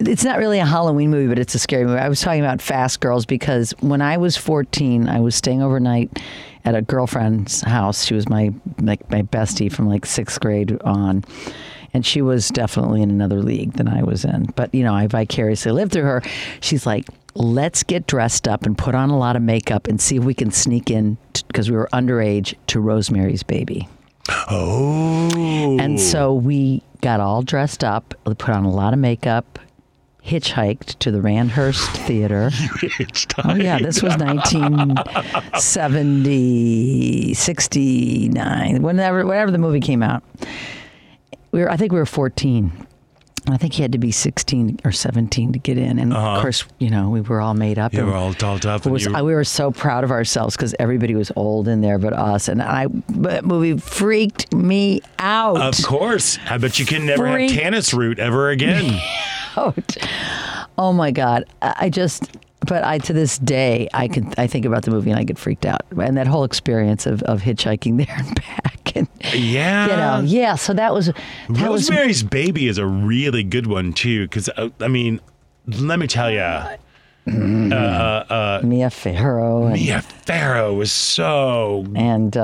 it's not really a Halloween movie, but it's a scary movie. I was talking about Fast Girls because when I was 14, I was staying overnight at a girlfriend's house. She was my bestie from like sixth grade on. And she was definitely in another league than I was in. But, you know, I vicariously lived through her. She's like, let's get dressed up and put on a lot of makeup and see if we can sneak in, because we were underage, to Rosemary's Baby. Oh. And so we got all dressed up, put on a lot of makeup, hitchhiked to the Randhurst Theater. You hitchhiked? Oh, yeah. This was 1969, whenever the movie came out. I think we were 14. I think he had to be 16 or 17 to get in. And of course, you know, we were all made up. We were all dolled up. We were so proud of ourselves because everybody was old in there but us. And that movie freaked me out. Of course. I bet you can never have Tannis root ever again. Oh, my God. To this day, I think about the movie and I get freaked out. And that whole experience of hitchhiking there and back. And, so that was... Rosemary's Baby is a really good one, too, because, I mean, let me tell you... Mia Farrow. Mia Farrow was so... And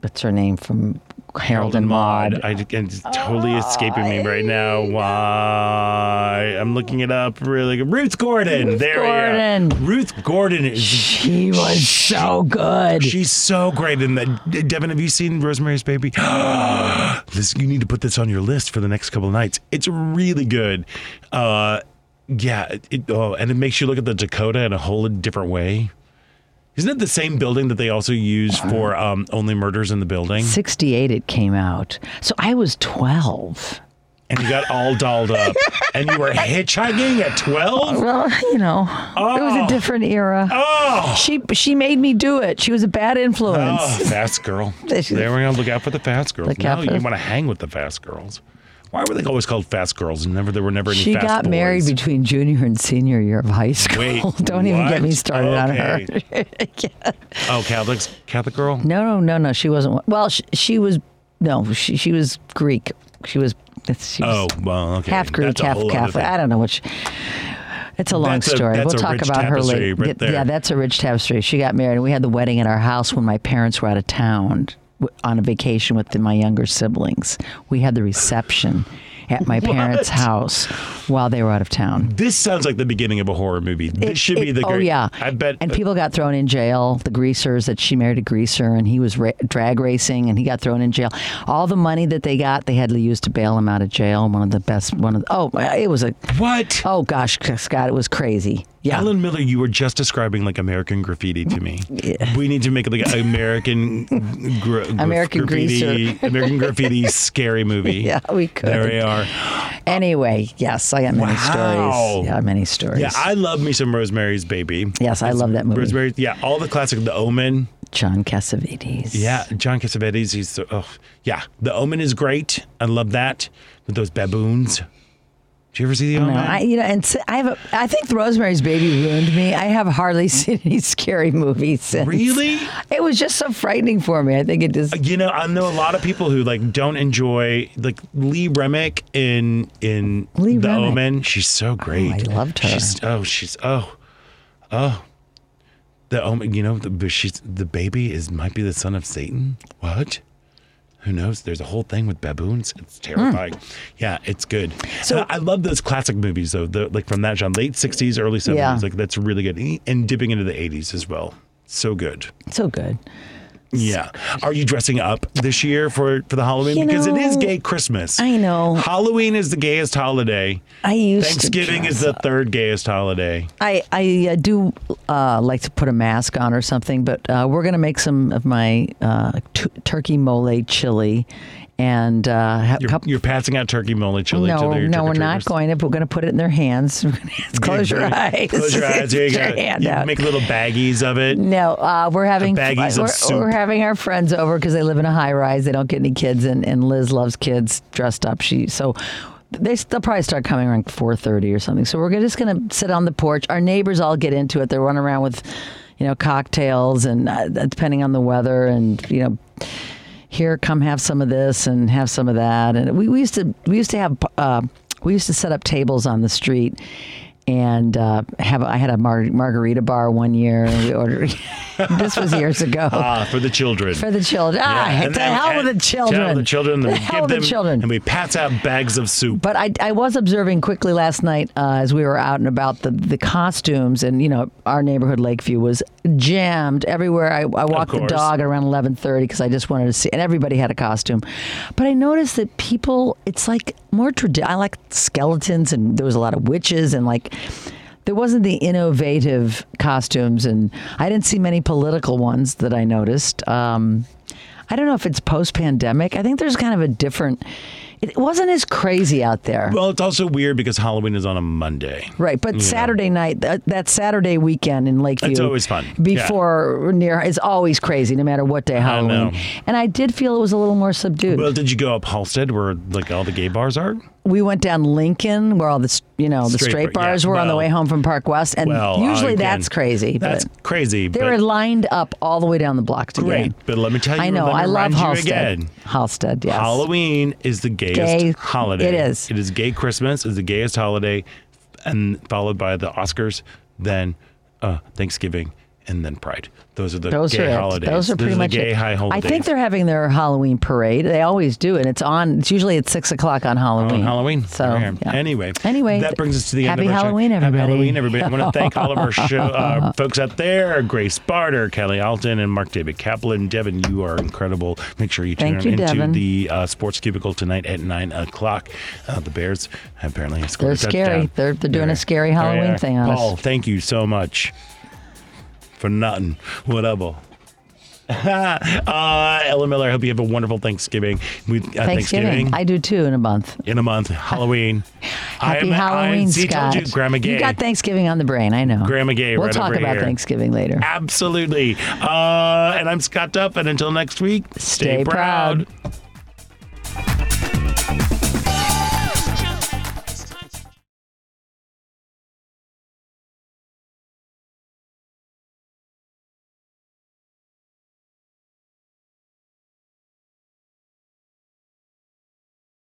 what's her name from... Harold and Maude. It's totally escaping me right now. Why? I'm looking it up really good. Ruth Gordon. We are. Ruth Gordon. She was so good. She's so great in that. Devin, have you seen Rosemary's Baby? You need to put this on your list for the next couple of nights. It's really good. And it makes you look at the Dakota in a whole different way. Isn't it the same building that they also use for Only Murders in the Building? 1968 it came out. So I was 12. And you got all dolled up. And you were hitchhiking at 12? Well, you know, it was a different era. Oh! She made me do it. She was a bad influence. Oh, fast girl. There we go. Look out for the fast girls. You want to hang with the fast girls. Why were they always called fast girls? There were never any fast boys. She got married between junior and senior year of high school. Wait, don't even get me started on her. Oh, Catholic girl? No. She wasn't. Well, she was. No, she was Greek. She was. Half Greek, half Catholic. I don't know what. It's a long story. We'll talk about her later. Right there. Yeah, that's a rich tapestry. She got married, and we had the wedding at our house when my parents were out of town on a vacation with my younger siblings. We had the reception at my parents' house while they were out of town. This sounds like the beginning of a horror movie. This should be the great... Oh, yeah. I bet... And people got thrown in jail. The greasers, that she married a greaser, and he was drag racing, and he got thrown in jail. All the money that they got, they had to use to bail him out of jail. One of the best... Oh, it was a... What? Oh, gosh, Scott, it was crazy. Yeah. Ellen Miller, you were just describing like American Graffiti to me. Yeah. We need to make like American Graffiti, American Graffiti scary movie. Yeah, we could. There we are. Anyway, yes, I got many stories. Yeah, many stories. Yeah, I love me some Rosemary's Baby. Yes, I love that movie. Rosemary, yeah, all the classic, The Omen. John Cassavetes. Yeah, John Cassavetes. The Omen is great. I love that with those baboons. Did you ever see The Omen? I think Rosemary's Baby ruined me. I have hardly seen any scary movies since. Really? It was just so frightening for me. I think it just... I know a lot of people who like don't enjoy like Lee Remick in The Omen. She's so great. Oh, I loved her. The Omen. The baby might be the son of Satan. What? Who knows? There's a whole thing with baboons. It's terrifying. Yeah, it's good. So I love those classic movies, though, like from that genre, late 60s, early 70s. Yeah. Like that's really good. And dipping into the 80s as well. So good. So good. Yeah. Are you dressing up this year for the Halloween? Because it is gay Christmas. I know. Halloween is the gayest holiday. Thanksgiving is the third gayest holiday. I do like to put a mask on or something, but we're going to make some of my turkey mole chili. And you're passing out turkey mole chili to your trick-or-treaters? We're not going to. But we're going to put it in their hands. Close your eyes. Close your eyes. Here you go. You make little baggies of it. No, we're having we're having our friends over because they live in a high rise. They don't get any kids, and Liz loves kids dressed up. They'll probably start coming around 4:30 or something. So we're just going to sit on the porch. Our neighbors all get into it. They run around with, cocktails and depending on the weather and Here, come have some of this and have some of that. And we used to set up tables on the street, and I had a margarita bar one year. And we ordered. This was years ago. For the children. For the children. Yeah. To hell with the children. And we pass out bags of soup. But I was observing quickly last night as we were out and about the costumes, and our neighborhood Lakeview was jammed everywhere. I walked the dog around 11:30 because I just wanted to see, and everybody had a costume. But I noticed that people, it's like more traditional. I like skeletons, and there was a lot of witches, and there wasn't the innovative costumes, and I didn't see many political ones that I noticed. I don't know if it's post-pandemic. I think there's kind of a different... It wasn't as crazy out there. Well, it's also weird because Halloween is on a Monday. Right, but Saturday night, that Saturday weekend in Lakeview... It's always fun. It's always crazy, no matter what day Halloween. And I did feel it was a little more subdued. Well, did you go up Halsted where all the gay bars are? We went down Lincoln where all the straight bars were on the way home from Park West. And usually that's crazy. That's crazy. They were lined up all the way down the block to Great, game. But let me tell you, I know. I love Halsted. Halsted, yes. Halloween is the gayest holiday. It is. It is gay Christmas. It's the gayest holiday, and followed by the Oscars, then Thanksgiving, and then Pride. Those are the gay holidays. Those are pretty much the gay high holidays. I think they're having their Halloween parade. They always do, and it's usually at 6 o'clock on Halloween. So anyway, that brings us to the end of our show. Happy Halloween, everybody. Happy Halloween, everybody. I want to thank all of our show folks out there: Grace Barter, Callie Alton, and Mark David Kaplan. Devin, you are incredible. Make sure you tune into the Sports Cubicle tonight at 9 o'clock. The Bears apparently have scored a touchdown. They're scary. They're doing a scary Halloween thing on us. Paul, thank you so much. For nothing, whatever. Ellen Miller, I hope you have a wonderful Thanksgiving. I do too. In a month, Halloween. Happy Halloween, Scott. You, Grandma Gay. You got Thanksgiving on the brain. I know. Grandma Gay. We'll talk about Thanksgiving later. Absolutely. And I'm Scott Duff. And until next week, stay proud.